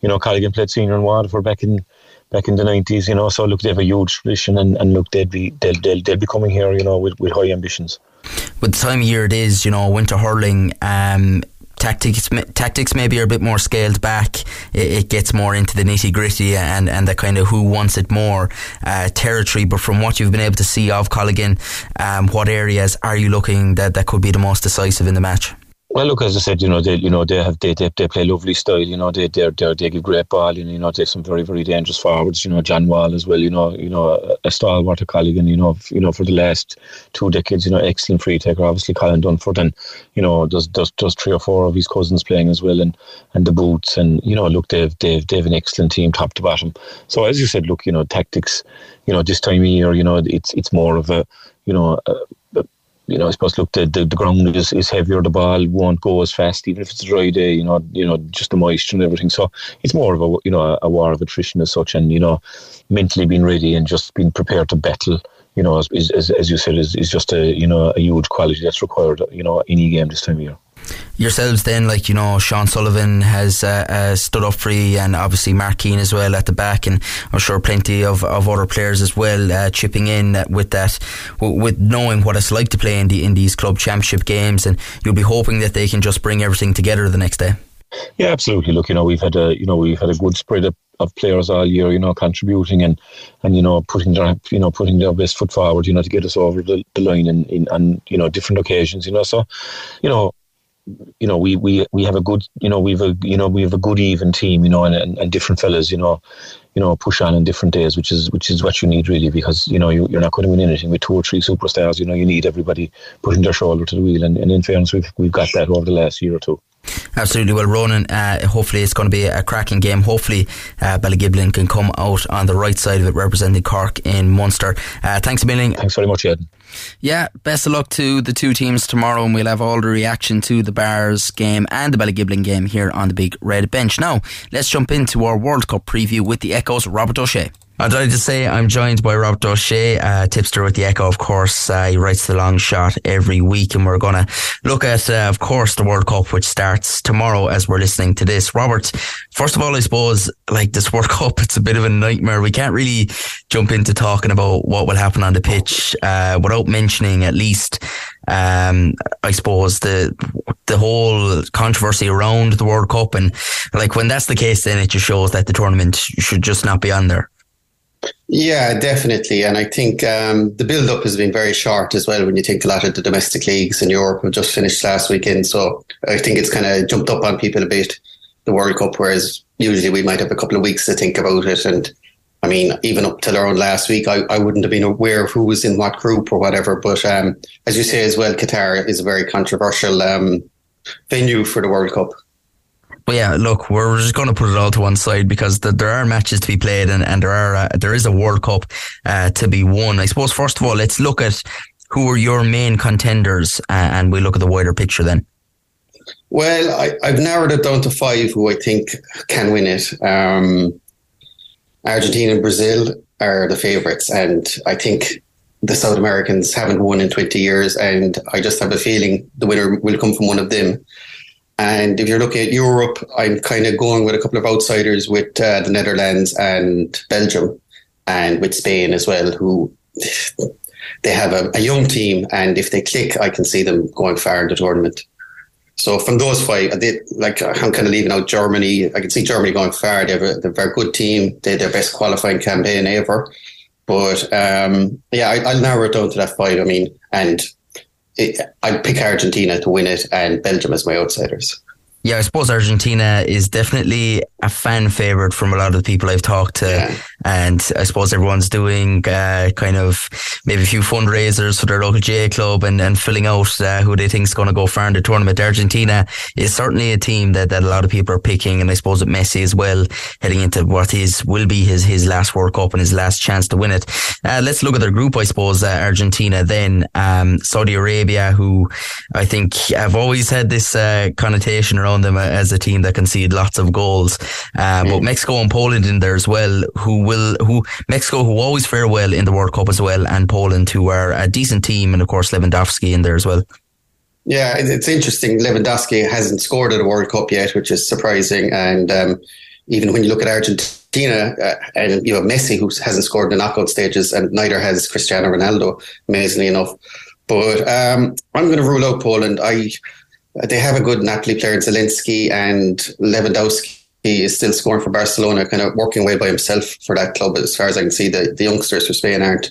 You know, Colligan played senior in Waterford back in back in the nineties. You know, so look, they have a huge tradition, and, and look, they'd be they'll, they'll they'll be coming here, you know, with, with high ambitions. With the time of year it is, you know, winter hurling. Um, Tactics, tactics maybe are a bit more scaled back. It, it gets more into the nitty gritty and, and that kind of who wants it more uh, territory. But from what you've been able to see of Colligan, um, what areas are you looking that that could be the most decisive in the match? Well, look, as I said, you know, they, you know, they have, they, they, they play lovely style. You know, they, they, they, they give great ball. You know, they have some very, very dangerous forwards. You know, John Wall as well. You know, you know, a, a stalwart of Colligan. You know, you know, for the last two decades, you know, excellent free taker. Obviously, Colin Dunford, and you know, there's there's, there's three or four of his cousins playing as well, and, and the Boots, and you know, look, they've they've they've an excellent team, top to bottom. So as you said, look, you know, tactics. You know, this time of year, you know, it's it's more of a, you know. A, You know, I suppose, look, the, the, the ground is, is heavier, the ball won't go as fast, even if it's a dry day, you know, you know, just the moisture and everything. So it's more of a, you know, a, a war of attrition as such, and, you know, mentally being ready and just being prepared to battle, you know, as as, as you said, is, is just a, you know, a huge quality that's required, you know, any game this time of year. Yourselves then, like, you know, Sean Sullivan has uh, uh, stood up free, and obviously Mark Keane as well at the back, and I'm sure plenty of, of other players as well uh, chipping in with that, w- with knowing what it's like to play in the in these club championship games, and you'll be hoping that they can just bring everything together the next day. Yeah, absolutely. Look, you know, we've had a, you know, we've had a good spread of, of players all year, you know, contributing and, and, you know, putting their, you know, putting their best foot forward, you know, to get us over the, the line in, in, on, you know, different occasions, you know, so, you know, you know, we, we, we have a good, you know, we've a, you know, we have a good even team, you know, and, and, and different fellas, you know, you know, push on on different days, which is, which is what you need really, because, you know, you, you're not going to win anything with two or three superstars, you know, you need everybody putting their shoulder to the wheel. And, and in fairness, we've, we've got that over the last year or two. Absolutely. Well, Ronan, uh, hopefully it's going to be a cracking game. Hopefully uh, Ballygiblin can come out on the right side of it, representing Cork in Munster. Uh, thanks a million. Thanks very much, Aidan. Yeah, best of luck to the two teams tomorrow, and we'll have all the reaction to the Barrs game and the Ballygiblin game here on the Big Red Bench. Now, let's jump into our World Cup preview with the Echo's Robert O'Shea. I'd like to say I'm joined by Robert O'Shea, uh, tipster with the Echo, of course. Uh, he writes the long shot every week, and we're going to look at, uh, of course, the World Cup, which starts tomorrow as we're listening to this. Robert, first of all, I suppose, like, this World Cup, it's a bit of a nightmare. We can't really jump into talking about what will happen on the pitch uh, without mentioning at least, um, I suppose, the the whole controversy around the World Cup. And, like, when that's the case, then it just shows that the tournament should just not be on there. Yeah, definitely. And I think um, the build-up has been very short as well when you think a lot of the domestic leagues in Europe have just finished last weekend. So I think it's kind of jumped up on people a bit, the World Cup, whereas usually we might have a couple of weeks to think about it. And I mean, even up till around last week, I, I wouldn't have been aware of who was in what group or whatever. But um, as you say as well, Qatar is a very controversial um, venue for the World Cup. But yeah, look, we're just going to put it all to one side because the, there are matches to be played and, and there are uh, there is a World Cup uh, to be won. I suppose, first of all, let's look at who are your main contenders uh, and we look at the wider picture then. Well, I, I've narrowed it down to five who I think can win it. Um, Argentina and Brazil are the favourites, and I think the South Americans haven't won in twenty years, and I just have a feeling the winner will come from one of them. And if you're looking at Europe, I'm kind of going with a couple of outsiders with uh, the Netherlands and Belgium, and with Spain as well, who they have a, a young team, and if they click, I can see them going far in the tournament. So from those five, they, like I'm kind of leaving out Germany. I can see Germany going far. They have a, they're a very good team. They had their best qualifying campaign ever. But um, yeah, I, I'll narrow it down to that five. I mean, and I'd pick Argentina to win it and Belgium as my outsiders. Yeah, I suppose Argentina is definitely a fan favourite from a lot of the people I've talked to. Yeah. And I suppose everyone's doing uh, kind of maybe a few fundraisers for their local J club and, and filling out uh, who they think is going to go far in the tournament. Argentina is certainly a team that, that a lot of people are picking. And I suppose that Messi as well, heading into what is will be his, his last World Cup and his last chance to win it. Uh, let's look at their group, I suppose. Uh, Argentina then, um, Saudi Arabia, who I think have always had this uh, connotation around them as a team that concede lots of goals, uh, but Mexico and Poland in there as well, who will who Mexico who always fare well in the World Cup as well, and Poland who are a decent team, and of course Lewandowski in there as well. Yeah, it's interesting, Lewandowski hasn't scored at a World Cup yet, which is surprising. And um, even when you look at Argentina uh, and you have Messi, who hasn't scored in the knockout stages, and neither has Cristiano Ronaldo, amazingly enough. But um, I'm going to rule out Poland. I They have a good Napoli player in Zielinski, and Lewandowski is still scoring for Barcelona, kind of working away by himself for that club. As far as I can see, the, the youngsters for Spain aren't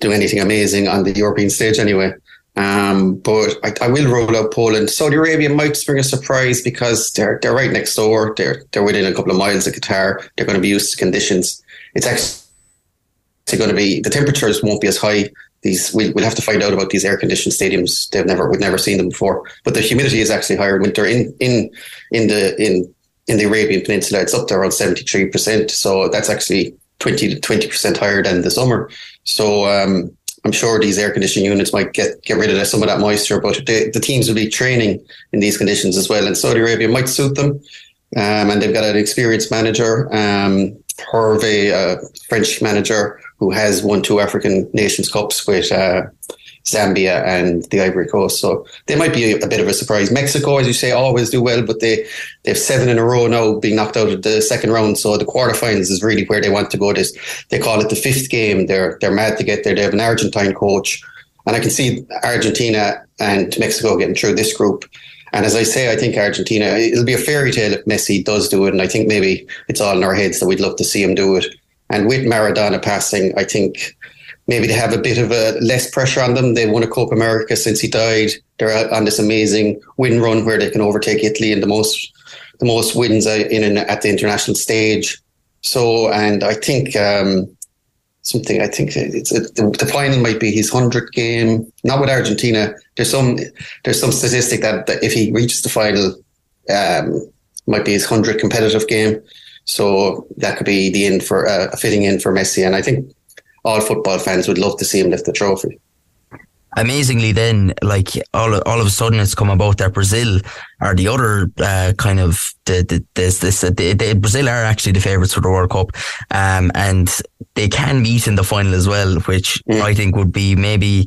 doing anything amazing on the European stage anyway. Um, but I, I will roll out Poland. Saudi Arabia might spring a surprise because they're they're right next door. They're they're within a couple of miles of Qatar. They're going to be used to conditions. It's actually going to be, the temperatures won't be as high. These, we'll, we'll have to find out about these air-conditioned stadiums. They've never, we've never seen them before. But the humidity is actually higher in winter. In in in the in in the Arabian Peninsula, it's up to around seventy-three percent. So that's actually twenty to twenty percent higher than the summer. So um, I'm sure these air-conditioning units might get, get rid of some of that moisture. But they, the teams will be training in these conditions as well. And Saudi Arabia might suit them. Um, and they've got an experienced manager, um, Hervé, a French manager, who has won two African Nations Cups with uh, Zambia and the Ivory Coast. So they might be a, a bit of a surprise. Mexico, as you say, always do well, but they, they have seven in a row now being knocked out of the second round. So the quarterfinals is really where they want to go. They, they call it the fifth game. They're, they're mad to get there. They have an Argentine coach. And I can see Argentina and Mexico getting through this group. And as I say, I think Argentina, it'll be a fairy tale if Messi does do it. And I think maybe it's all in our heads that we'd love to see him do it. And with Maradona passing, I think maybe they have a bit of a less pressure on them. They won a Copa America since he died. They're on this amazing win run where they can overtake Italy in the most the most wins in and at the international stage. So, and I think um, something. I think it's a, the, the final might be his hundredth game. Not with Argentina. There's some there's some statistic that, that if he reaches the final, um, might be his hundredth competitive game. So that could be the end for uh, fitting in for Messi. And I think all football fans would love to see him lift the trophy. Amazingly then, like all all of a sudden it's come about that Brazil are the other uh, kind of the, the, this, this, uh, the, the Brazil are actually the favourites for the World Cup, um, and they can meet in the final as well, which mm. I think would be maybe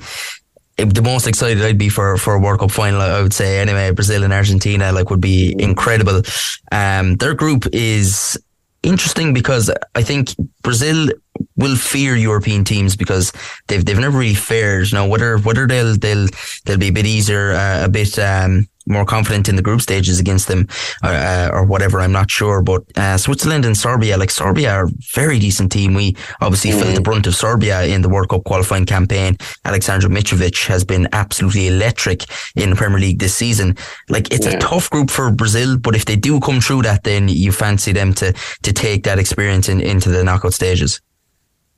the most excited I'd be for, for a World Cup final, I would say. Anyway, Brazil and Argentina like would be incredible. Um, their group is interesting because I think Brazil will fear European teams because they've they've never really fared. Now whether whether they'll they'll they'll be a bit easier, uh, a bit um, more confident in the group stages against them uh, or whatever, I'm not sure. But uh, Switzerland and Serbia, like Serbia are a very decent team. We obviously mm. felt the brunt of Serbia in the World Cup qualifying campaign. Aleksandar Mitrovic has been absolutely electric in the Premier League this season. Like it's yeah. a tough group for Brazil, but if they do come through that, then you fancy them to to take that experience in, into the knockout stages.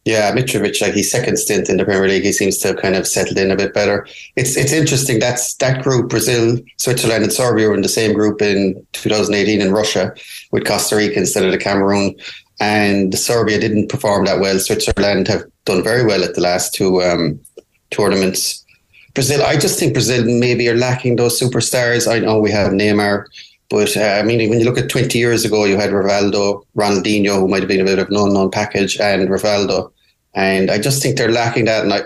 Yeah, Mitrovic, like his second stint in the Premier League, he seems to have kind of settled in a bit better. It's it's interesting, that's that group, Brazil, Switzerland and Serbia were in the same group in twenty eighteen in Russia with Costa Rica instead of the Cameroon. And Serbia didn't perform that well. Switzerland have done very well at the last two um, tournaments. Brazil, I just think Brazil maybe are lacking those superstars. I know we have Neymar, but uh, I mean, when you look at twenty years ago, you had Rivaldo, Ronaldinho, who might have been a bit of an unknown package, and Rivaldo. And I just think they're lacking that. And I,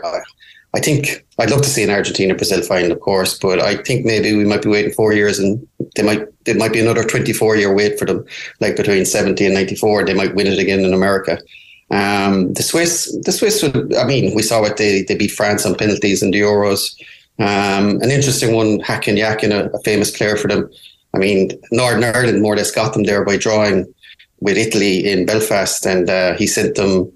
I think I'd love to see an Argentina-Brazil final, of course, but I think maybe we might be waiting four years and they might, it might be another twenty-four year wait for them, like between seventy and ninety-four, they might win it again in America. Um, the Swiss, the Swiss, would, I mean, we saw what they, they beat France on penalties in the Euros. Um, an interesting one, Hakan Yakin, a, a famous player for them. I mean, Northern Ireland more or less got them there by drawing with Italy in Belfast, and uh, he sent them,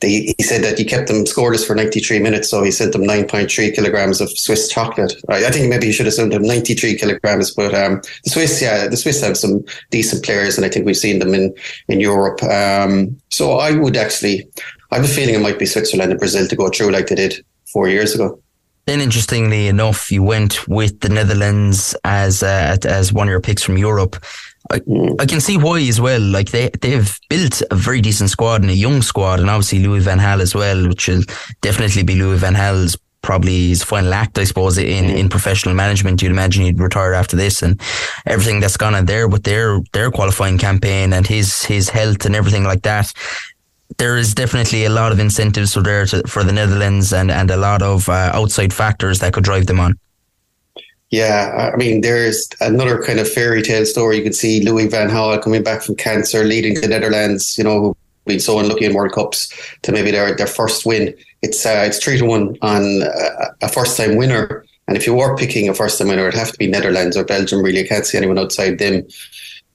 they, he said that he kept them scoreless for ninety-three minutes, so he sent them nine point three kilograms of Swiss chocolate. I, I think maybe he should have sent them ninety-three kilograms, but um, the Swiss, yeah, the Swiss have some decent players, and I think we've seen them in, in Europe. Um, so I would actually, I have a feeling it might be Switzerland and Brazil to go through like they did four years ago. Then, interestingly enough, you went with the Netherlands as uh, as one of your picks from Europe. I, I can see why as well. Like they, they've built a very decent squad and a young squad, and obviously Louis van Gaal as well, which will definitely be Louis van Gaal's probably his final act, I suppose, in, in professional management. You'd imagine he'd retire after this, and everything that's gone on there with their their qualifying campaign and his his health and everything like that. There is definitely a lot of incentives for there to, for the Netherlands and, and a lot of uh, outside factors that could drive them on. Yeah, I mean, there's another kind of fairy tale story. You can see Louis van Gaal coming back from cancer, leading the Netherlands, you know, who've been so unlucky in World Cups, to maybe their their first win. It's uh, it's three to one on a, a first time winner, and if you were picking a first time winner, it'd have to be Netherlands or Belgium. Really, I can't see anyone outside them.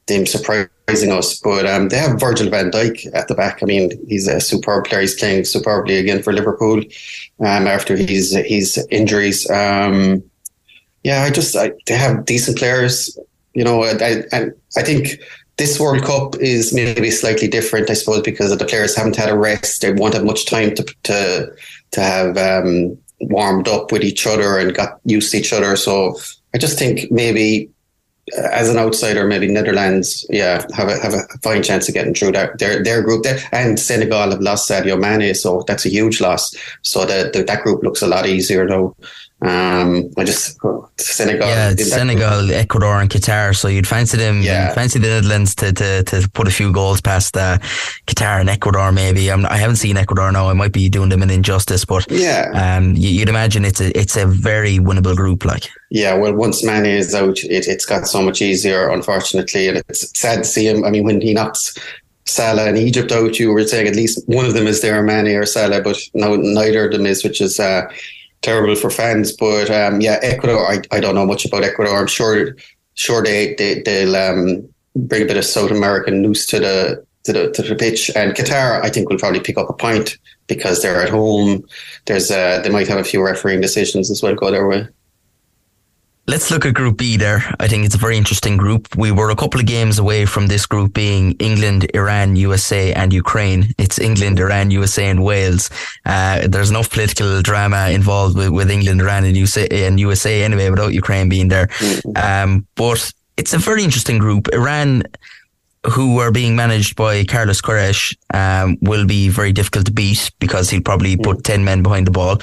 Them surprising us, but um, they have Virgil van Dijk at the back. I mean, he's a superb player. He's playing superbly again for Liverpool um, after his his injuries. Um, yeah, I just I, they have decent players, you know. And I, I, I think this World Cup is maybe slightly different, I suppose, because the players haven't had a rest. They won't have much time to to to have um, warmed up with each other and got used to each other. So I just think maybe, as an outsider, maybe Netherlands, yeah, have a have a fine chance of getting through that their their group there. And Senegal have lost Sadio Mane, so that's a huge loss. So the, the that group looks a lot easier though. Um, I just Senegal, yeah, Senegal, group. Ecuador, and Qatar. So you'd fancy them, yeah. fancy the Netherlands to, to, to put a few goals past uh, Qatar and Ecuador. Maybe I'm, I haven't seen Ecuador now. I might be doing them an injustice, but yeah, um, you, you'd imagine it's a it's a very winnable group, like. Yeah, well, once Mane is out, it, it's got so much easier, unfortunately, and it's sad to see him. I mean, when he knocks Salah and Egypt out, you were saying at least one of them is there, Mane or Salah, but no, neither of them is, which is. Uh, Terrible for fans, but um, yeah, Ecuador. I, I don't know much about Ecuador. I'm sure sure they, they they'll um, bring a bit of South American news to the to the to the pitch. And Qatar, I think, will probably pick up a point because they're at home. There's uh, they might have a few refereeing decisions as well go their way. Let's look at Group B there. I think it's a very interesting group. We were a couple of games away from this group being England, Iran, U S A and Ukraine. It's England, Iran, U S A and Wales. Uh, there's enough political drama involved with, with England, Iran and U S A, and U S A anyway, without Ukraine being there. Um, but it's a very interesting group. Iran, who are being managed by Carlos Queiroz, um, will be very difficult to beat because he'll probably put ten men behind the ball.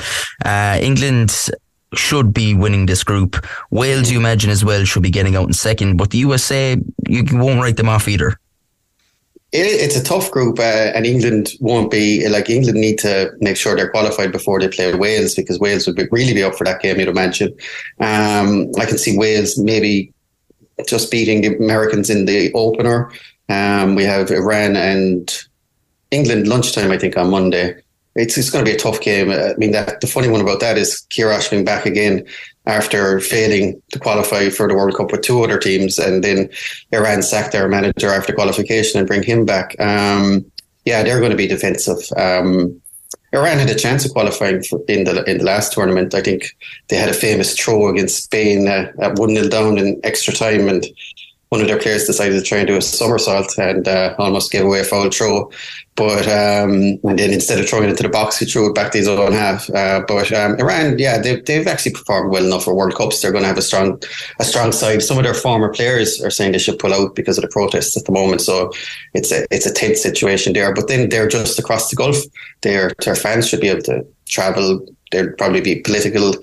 Uh, England should be winning this group. Wales, you imagine as well, should be getting out in second, but the U S A, you won't write them off either. It, it's a tough group, uh, and England won't be, like, England need to make sure they're qualified before they play Wales, because Wales would be, really be up for that game, you'd imagine. Um, I can see Wales maybe just beating the Americans in the opener. Um, we have Iran and England lunchtime, I think, on Monday. It's it's going to be a tough game. I mean, that the funny one about that is Queiroz being back again after failing to qualify for the World Cup with two other teams, and then Iran sacked their manager after qualification and bring him back. Um, yeah, they're going to be defensive. Um, Iran had a chance of qualifying for, in the in the last tournament. I think they had a famous throw against Spain uh, at one nil down in extra time, and one of their players decided to try and do a somersault and uh, almost gave away a foul throw. But um, and then instead of throwing it to the box, he threw it back to his own half. Uh, but um, Iran, yeah, they've, they've actually performed well enough for World Cups. They're going to have a strong a strong side. Some of their former players are saying they should pull out because of the protests at the moment. So it's a, it's a tense situation there. But then they're just across the Gulf. Their, their fans should be able to travel. There'd probably be political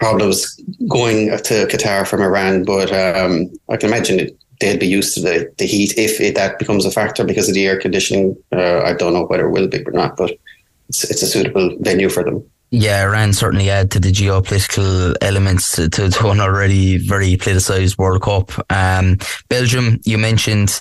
problems going to Qatar from Iran, but um, I can imagine it, they'd be used to the, the heat if it, that becomes a factor because of the air conditioning. Uh, I don't know whether it will be or not, but it's, it's a suitable venue for them. Yeah, Iran certainly add to the geopolitical elements to, to, to an already very politicised World Cup. Um, Belgium, you mentioned,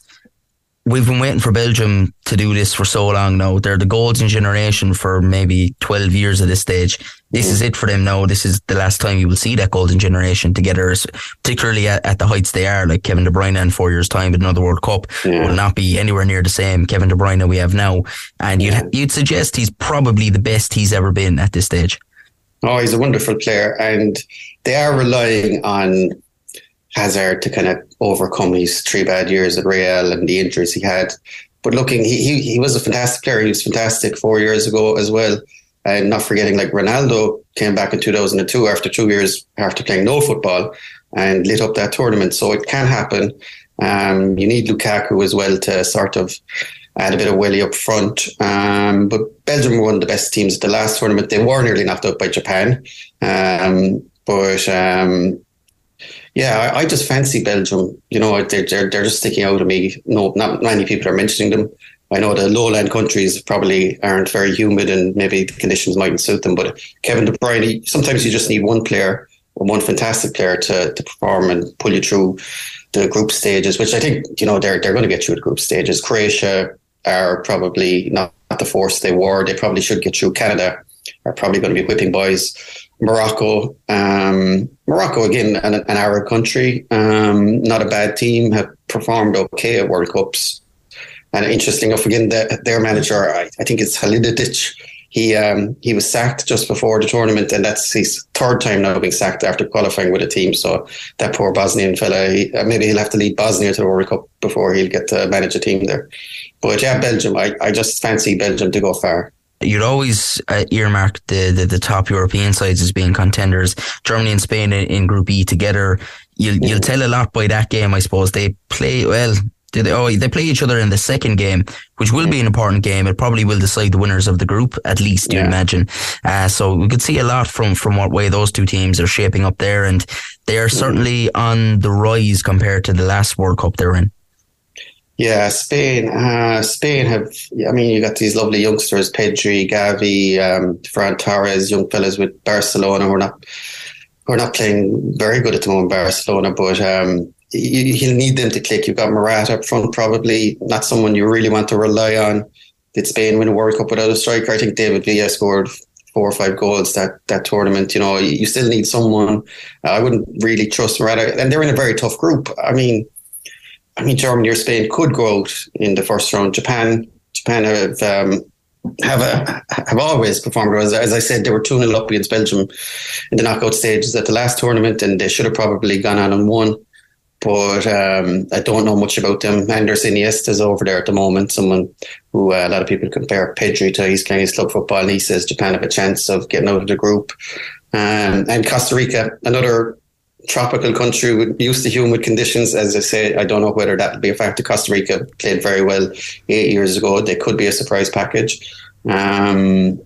we've been waiting for Belgium to do this for so long now. They're the golden generation for maybe twelve years at this stage. This is it for them now. This is the last time you will see that golden generation together, particularly at, at the heights they are, like Kevin De Bruyne in four years' time with another World Cup yeah. will not be anywhere near the same Kevin De Bruyne we have now. And you'd, yeah. you'd suggest he's probably the best he's ever been at this stage. Oh, he's a wonderful player. And they are relying on Hazard to kind of overcome his three bad years at Real and the injuries he had. But looking, he, he, he was a fantastic player. He was fantastic four years ago as well. And not forgetting, like, Ronaldo came back in two thousand two after two years after playing no football and lit up that tournament. So it can happen. Um, you need Lukaku as well to sort of add a bit of willy up front. Um, but Belgium were one of the best teams at the last tournament. They were nearly knocked out by Japan. Um, but um, yeah, I, I just fancy Belgium. You know, they're, they're, they're just sticking out to me. No, not many people are mentioning them. I know the lowland countries probably aren't very humid and maybe the conditions mightn't suit them, but Kevin De Bruyne, sometimes you just need one player, one fantastic player to, to perform and pull you through the group stages, which I think, you know, they're, they're going to get through the group stages. Croatia are probably not the force they were. They probably should get through. Canada are probably going to be whipping boys. Morocco, um, Morocco again, an, an Arab country, um, not a bad team, have performed okay at World Cups. And interesting enough, again, the, their manager, I, I think it's Halilovic. He um, he was sacked just before the tournament, and that's his third time now being sacked after qualifying with a team. So that poor Bosnian fella, he, maybe he'll have to lead Bosnia to the World Cup before he'll get to manage a team there. But yeah, Belgium, I, I just fancy Belgium to go far. You'd always uh, earmark the, the, the top European sides as being contenders. Germany and Spain in, in Group E together. You'll, you'll tell a lot by that game, I suppose. They play well. They, oh, they play each other in the second game, which will be an important game. It probably will decide the winners of the group, at least, you yeah. imagine. Uh, so we could see a lot from, from what way those two teams are shaping up there. And they are certainly on the rise compared to the last World Cup they're in. Yeah, Spain, uh, Spain have, I mean, you got these lovely youngsters, Pedri, Gavi, um, Ferran Torres, young fellas with Barcelona. We're not, we're not playing very good at the moment, Barcelona, but um, you, you'll need them to click. You've got Morata up front, probably not someone you really want to rely on. Did Spain win a World Cup without a striker? I think David Villa scored four or five goals that, that tournament. You know, you still need someone. I wouldn't really trust Morata. And they're in a very tough group. I mean, I mean, Germany or Spain could go out in the first round. Japan, Japan have um, have a, have always performed. As, as I said, they were two nil up against Belgium in the knockout stages at the last tournament, and they should have probably gone on and won. But um, I don't know much about them. Anders Iniesta's over there at the moment, someone who uh, a lot of people compare Pedri to. He's playing his club football, and he says Japan have a chance of getting out of the group. Um, and Costa Rica, another tropical country with, used to humid conditions. As I say, I don't know whether that will be a factor. Costa Rica played very well eight years ago. They could be a surprise package. Um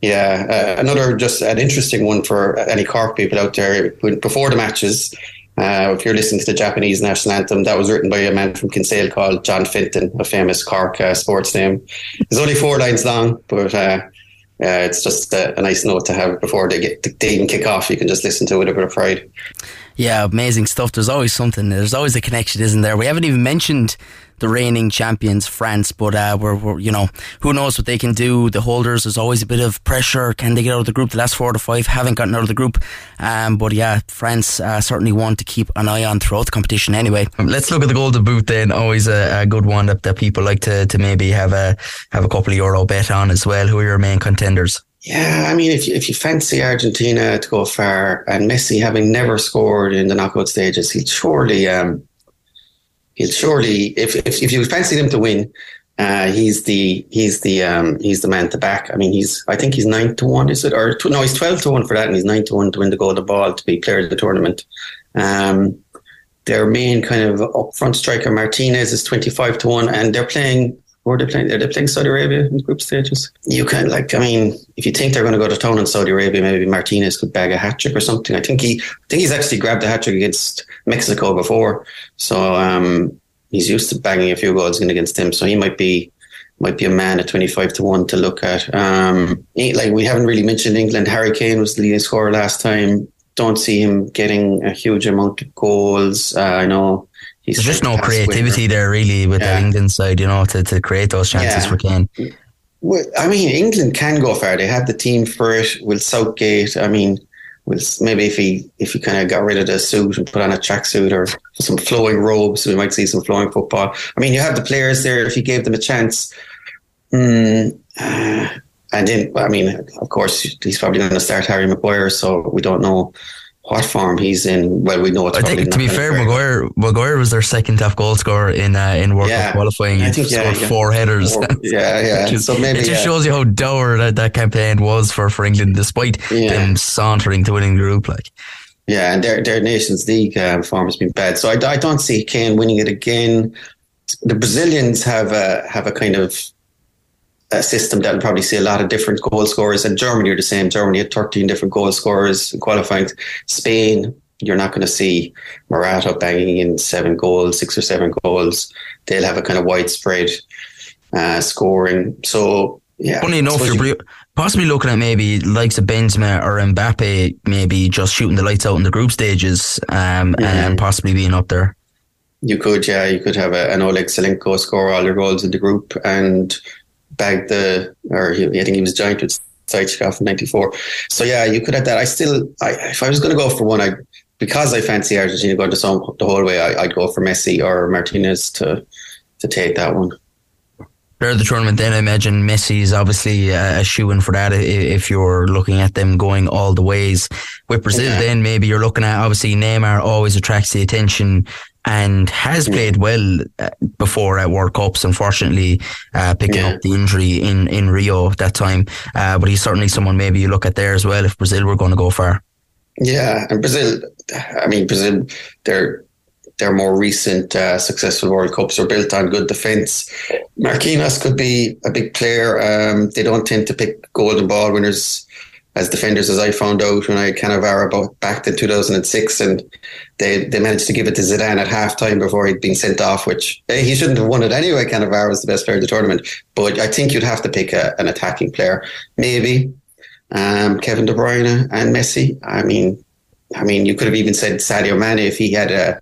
Yeah, uh, another just an interesting one for any Cork people out there. Before the matches, uh, if you're listening to the Japanese national anthem, that was written by a man from Kinsale called John Fenton, a famous Cork uh, sports name. It's only four lines long, but uh, uh, it's just a, a nice note to have before they get they even kick off. You can just listen to it with a bit of pride. Yeah, amazing stuff. There's always something. There's always a connection, isn't there? We haven't even mentioned the reigning champions, France, but uh, we're, we're, you know, who knows what they can do. The holders, there's always a bit of pressure. Can they get out of the group? The last four to five haven't gotten out of the group. Um, but yeah, France uh, certainly one to keep an eye on throughout the competition anyway. Let's look at the Golden Boot then. Always a, a good one that, that people like to, to maybe have a have a couple of euro bet on as well. Who are your main contenders? Yeah, I mean, if you, if you fancy Argentina to go far, and Messi having never scored in the knockout stages, he'll surely... Um, He'll surely, if, if if you fancy him to win, uh, he's the he's the um, he's the man to back. I mean, he's I think he's nine to one, is it? Or no, he's twelve to one for that, and he's nine to one to win the golden ball to be player of the tournament. Um, their main kind of up front striker Martinez is twenty five to one, and they're playing. Where are they playing? Are they playing Saudi Arabia in group stages? You can like, I mean, if you think they're going to go to town in Saudi Arabia, maybe Martinez could bag a hat trick or something. I think he, I think he's actually grabbed a hat trick against Mexico before, so um, he's used to bagging a few goals in against them. So he might be, might be a man at twenty-five to one to look at. Um, he, like we haven't really mentioned England. Harry Kane was the leading scorer last time. Don't see him getting a huge amount of goals. Uh, I know. He's There's just no creativity winner. there, really, with yeah. the England side, you know, to, to create those chances yeah. for Kane. Well, I mean, England can go far. They have the team for it. Will Southgate, I mean, will, maybe if he if he kind of got rid of the suit and put on a tracksuit or some flowing robes, we might see some flowing football. I mean, you have the players there. If you gave them a chance, mm, uh, and then, I mean, of course, he's probably going to start Harry Maguire, so we don't know what form he's in. Well, we know it's I think, to be fair, Maguire Maguire was their second top goal scorer in uh, in World Cup yeah. qualifying. He think, scored yeah, yeah. four headers. Four, yeah, yeah. Just, so maybe, it just yeah. shows you how dour that, that campaign was for, for England, despite yeah. them sauntering to winning the group. Like, yeah, and their their Nations League um, form has been bad. So I, I don't see Kane winning it again. The Brazilians have a have a kind of a system that will probably see a lot of different goal scorers, and Germany are the same. Germany had thirteen different goal scorers in qualifying. Spain, you're not going to see Morata banging in seven goals, six or seven goals. They'll have a kind of widespread uh, scoring. So, yeah. Funny enough, so you're possibly looking at maybe likes of Benzema or Mbappe, maybe just shooting the lights out in the group stages um, mm-hmm. and possibly being up there. You could, yeah. You could have a, an Oleg Selenko score all their goals in the group and bagged the, or he, I think he was joined with Zaitchikov in ninety-four. So yeah, you could have that. I still, I, if I was going to go for one, I because I fancy Argentina going to some, the whole way, I, I'd go for Messi or Martinez to to take that one. Of the tournament then, I imagine Messi is obviously a shoe-in for that if you're looking at them going all the ways. With Brazil yeah. then maybe you're looking at, obviously Neymar always attracts the attention and has played well before at World Cups, unfortunately uh, picking yeah. up the injury in, in Rio that time, uh, but he's certainly someone maybe you look at there as well if Brazil were going to go far. Yeah, and Brazil, I mean Brazil, they're Their more recent uh, successful World Cups are built on good defence. Marquinhos could be a big player. Um, they don't tend to pick golden ball winners as defenders, as I found out when I had Cannavaro about back in two thousand six, and they they managed to give it to Zidane at half-time before he'd been sent off, which eh, he shouldn't have won it anyway. Cannavaro was the best player of the tournament. But I think you'd have to pick a, an attacking player. Maybe um, Kevin De Bruyne and Messi. I mean, I mean, you could have even said Sadio Mane if he had a...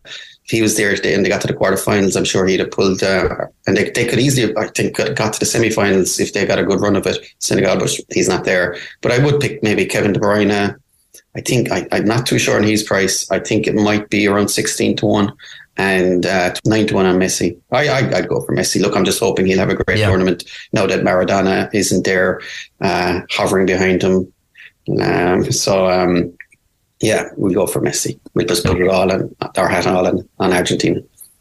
If he was there and they got to the quarterfinals, I'm sure he'd have pulled, uh, and they they could easily, I think, got to the semi-finals if they got a good run of it, Senegal, but he's not there. But I would pick maybe Kevin De Bruyne. I think, I, I'm not too sure on his price. I think it might be around sixteen to one. and uh, nine to one on Messi. I, I, I'd go for Messi. Look, I'm just hoping he'll have a great yeah. tournament now that Maradona isn't there, uh, hovering behind him. Um, so, um, yeah, we'll go for Messi. We'll just put it all in, our hat all in, on Argentina.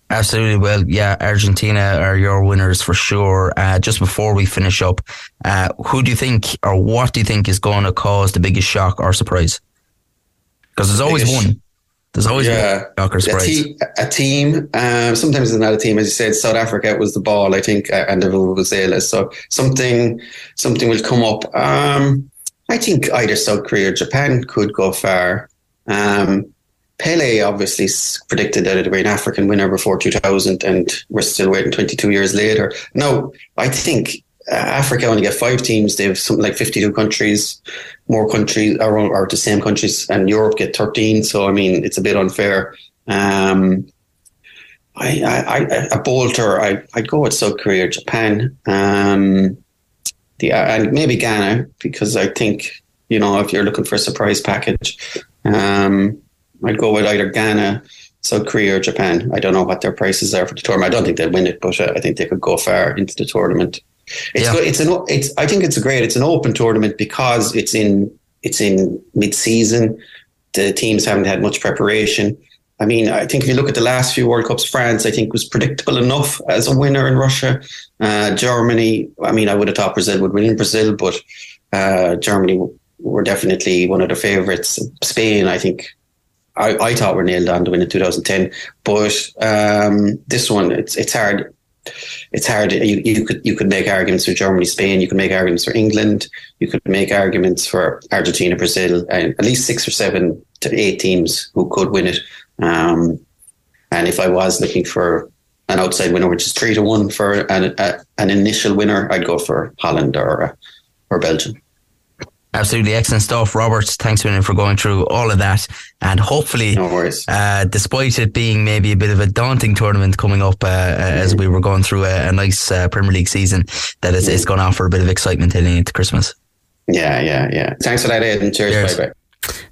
Absolutely. Well, yeah, Argentina are your winners for sure. Uh, just before we finish up, uh, who do you think, or what do you think is going to cause the biggest shock or surprise? Because there's always biggest. one. There's always yeah. a, a, te- a team. Um, sometimes it's not a team, as you said. South Africa was the ball, I think, and everyone was ill. So something, something will come up. Um, I think either South Korea or Japan could go far. Um, Pele obviously predicted that it would be an African winner before two thousand, and we're still waiting twenty-two years later. No, I think uh, Africa only get five teams. They have something like fifty-two countries, more countries are, are the same countries, and Europe get thirteen. So, I mean, it's a bit unfair. Um, I, I, I, a bolter, I, I'd go with South Korea or Japan, um, the, and maybe Ghana, because I think, you know, if you're looking for a surprise package, um, I'd go with either Ghana, South Korea or Japan. I don't know what their prices are for the tournament. I don't think they'd win it, but uh, I think they could go far into the tournament. It's yeah. it's an it's I think it's a great it's an open tournament because it's in it's in mid-season. The teams haven't had much preparation. I mean, I think if you look at the last few World Cups, France, I think was predictable enough as a winner in Russia. Uh, Germany, I mean, I would have thought Brazil would win in Brazil, but uh, Germany were definitely one of the favourites. Spain, I think. I, I thought we were nailed on to win in two thousand ten, but um, this one it's it's hard. It's hard. You, you could you could make arguments for Germany, Spain. You could make arguments for England. You could make arguments for Argentina, Brazil, and at least six or seven to eight teams who could win it. Um, and if I was looking for an outside winner, which is three to one for an a, an initial winner, I'd go for Holland or or Belgium. Absolutely excellent stuff, Robert. Thanks for going through all of that. And hopefully, no worries. Uh, despite it being maybe a bit of a daunting tournament coming up uh, mm-hmm. as we were going through a, a nice uh, Premier League season, that it's, mm-hmm. it's going to offer a bit of excitement heading into Christmas. Yeah, yeah, yeah. Thanks for that, Ed, and cheers. cheers. Bye-bye.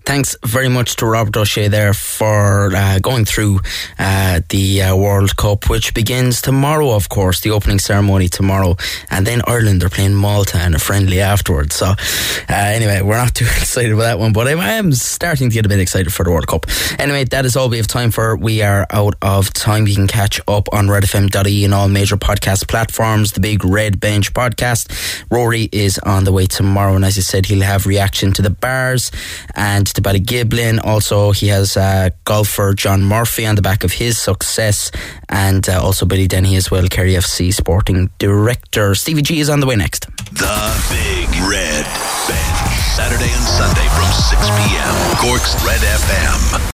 Thanks very much to Robert O'Shea there for uh, going through uh, the uh, World Cup, which begins tomorrow, of course, the opening ceremony tomorrow, and then Ireland are playing Malta and a friendly afterwards. So uh, anyway, we're not too excited about that one, but I am starting to get a bit excited for the World Cup. Anyway, that is all we have time for. We are out of time. You can catch up on red f m dot i e and all major podcast platforms, the Big Red Bench podcast. Rory is on the way tomorrow, and as I said, he'll have reaction to the Barrs and to Ballygiblin. Also, he has uh, golfer John Murphy on the back of his success, and uh, also Billy Dennehy as well, Kerry F C sporting director. Stevie G is on the way next. The Big Red Bench, Saturday and Sunday from six p.m. Cork's Red F M.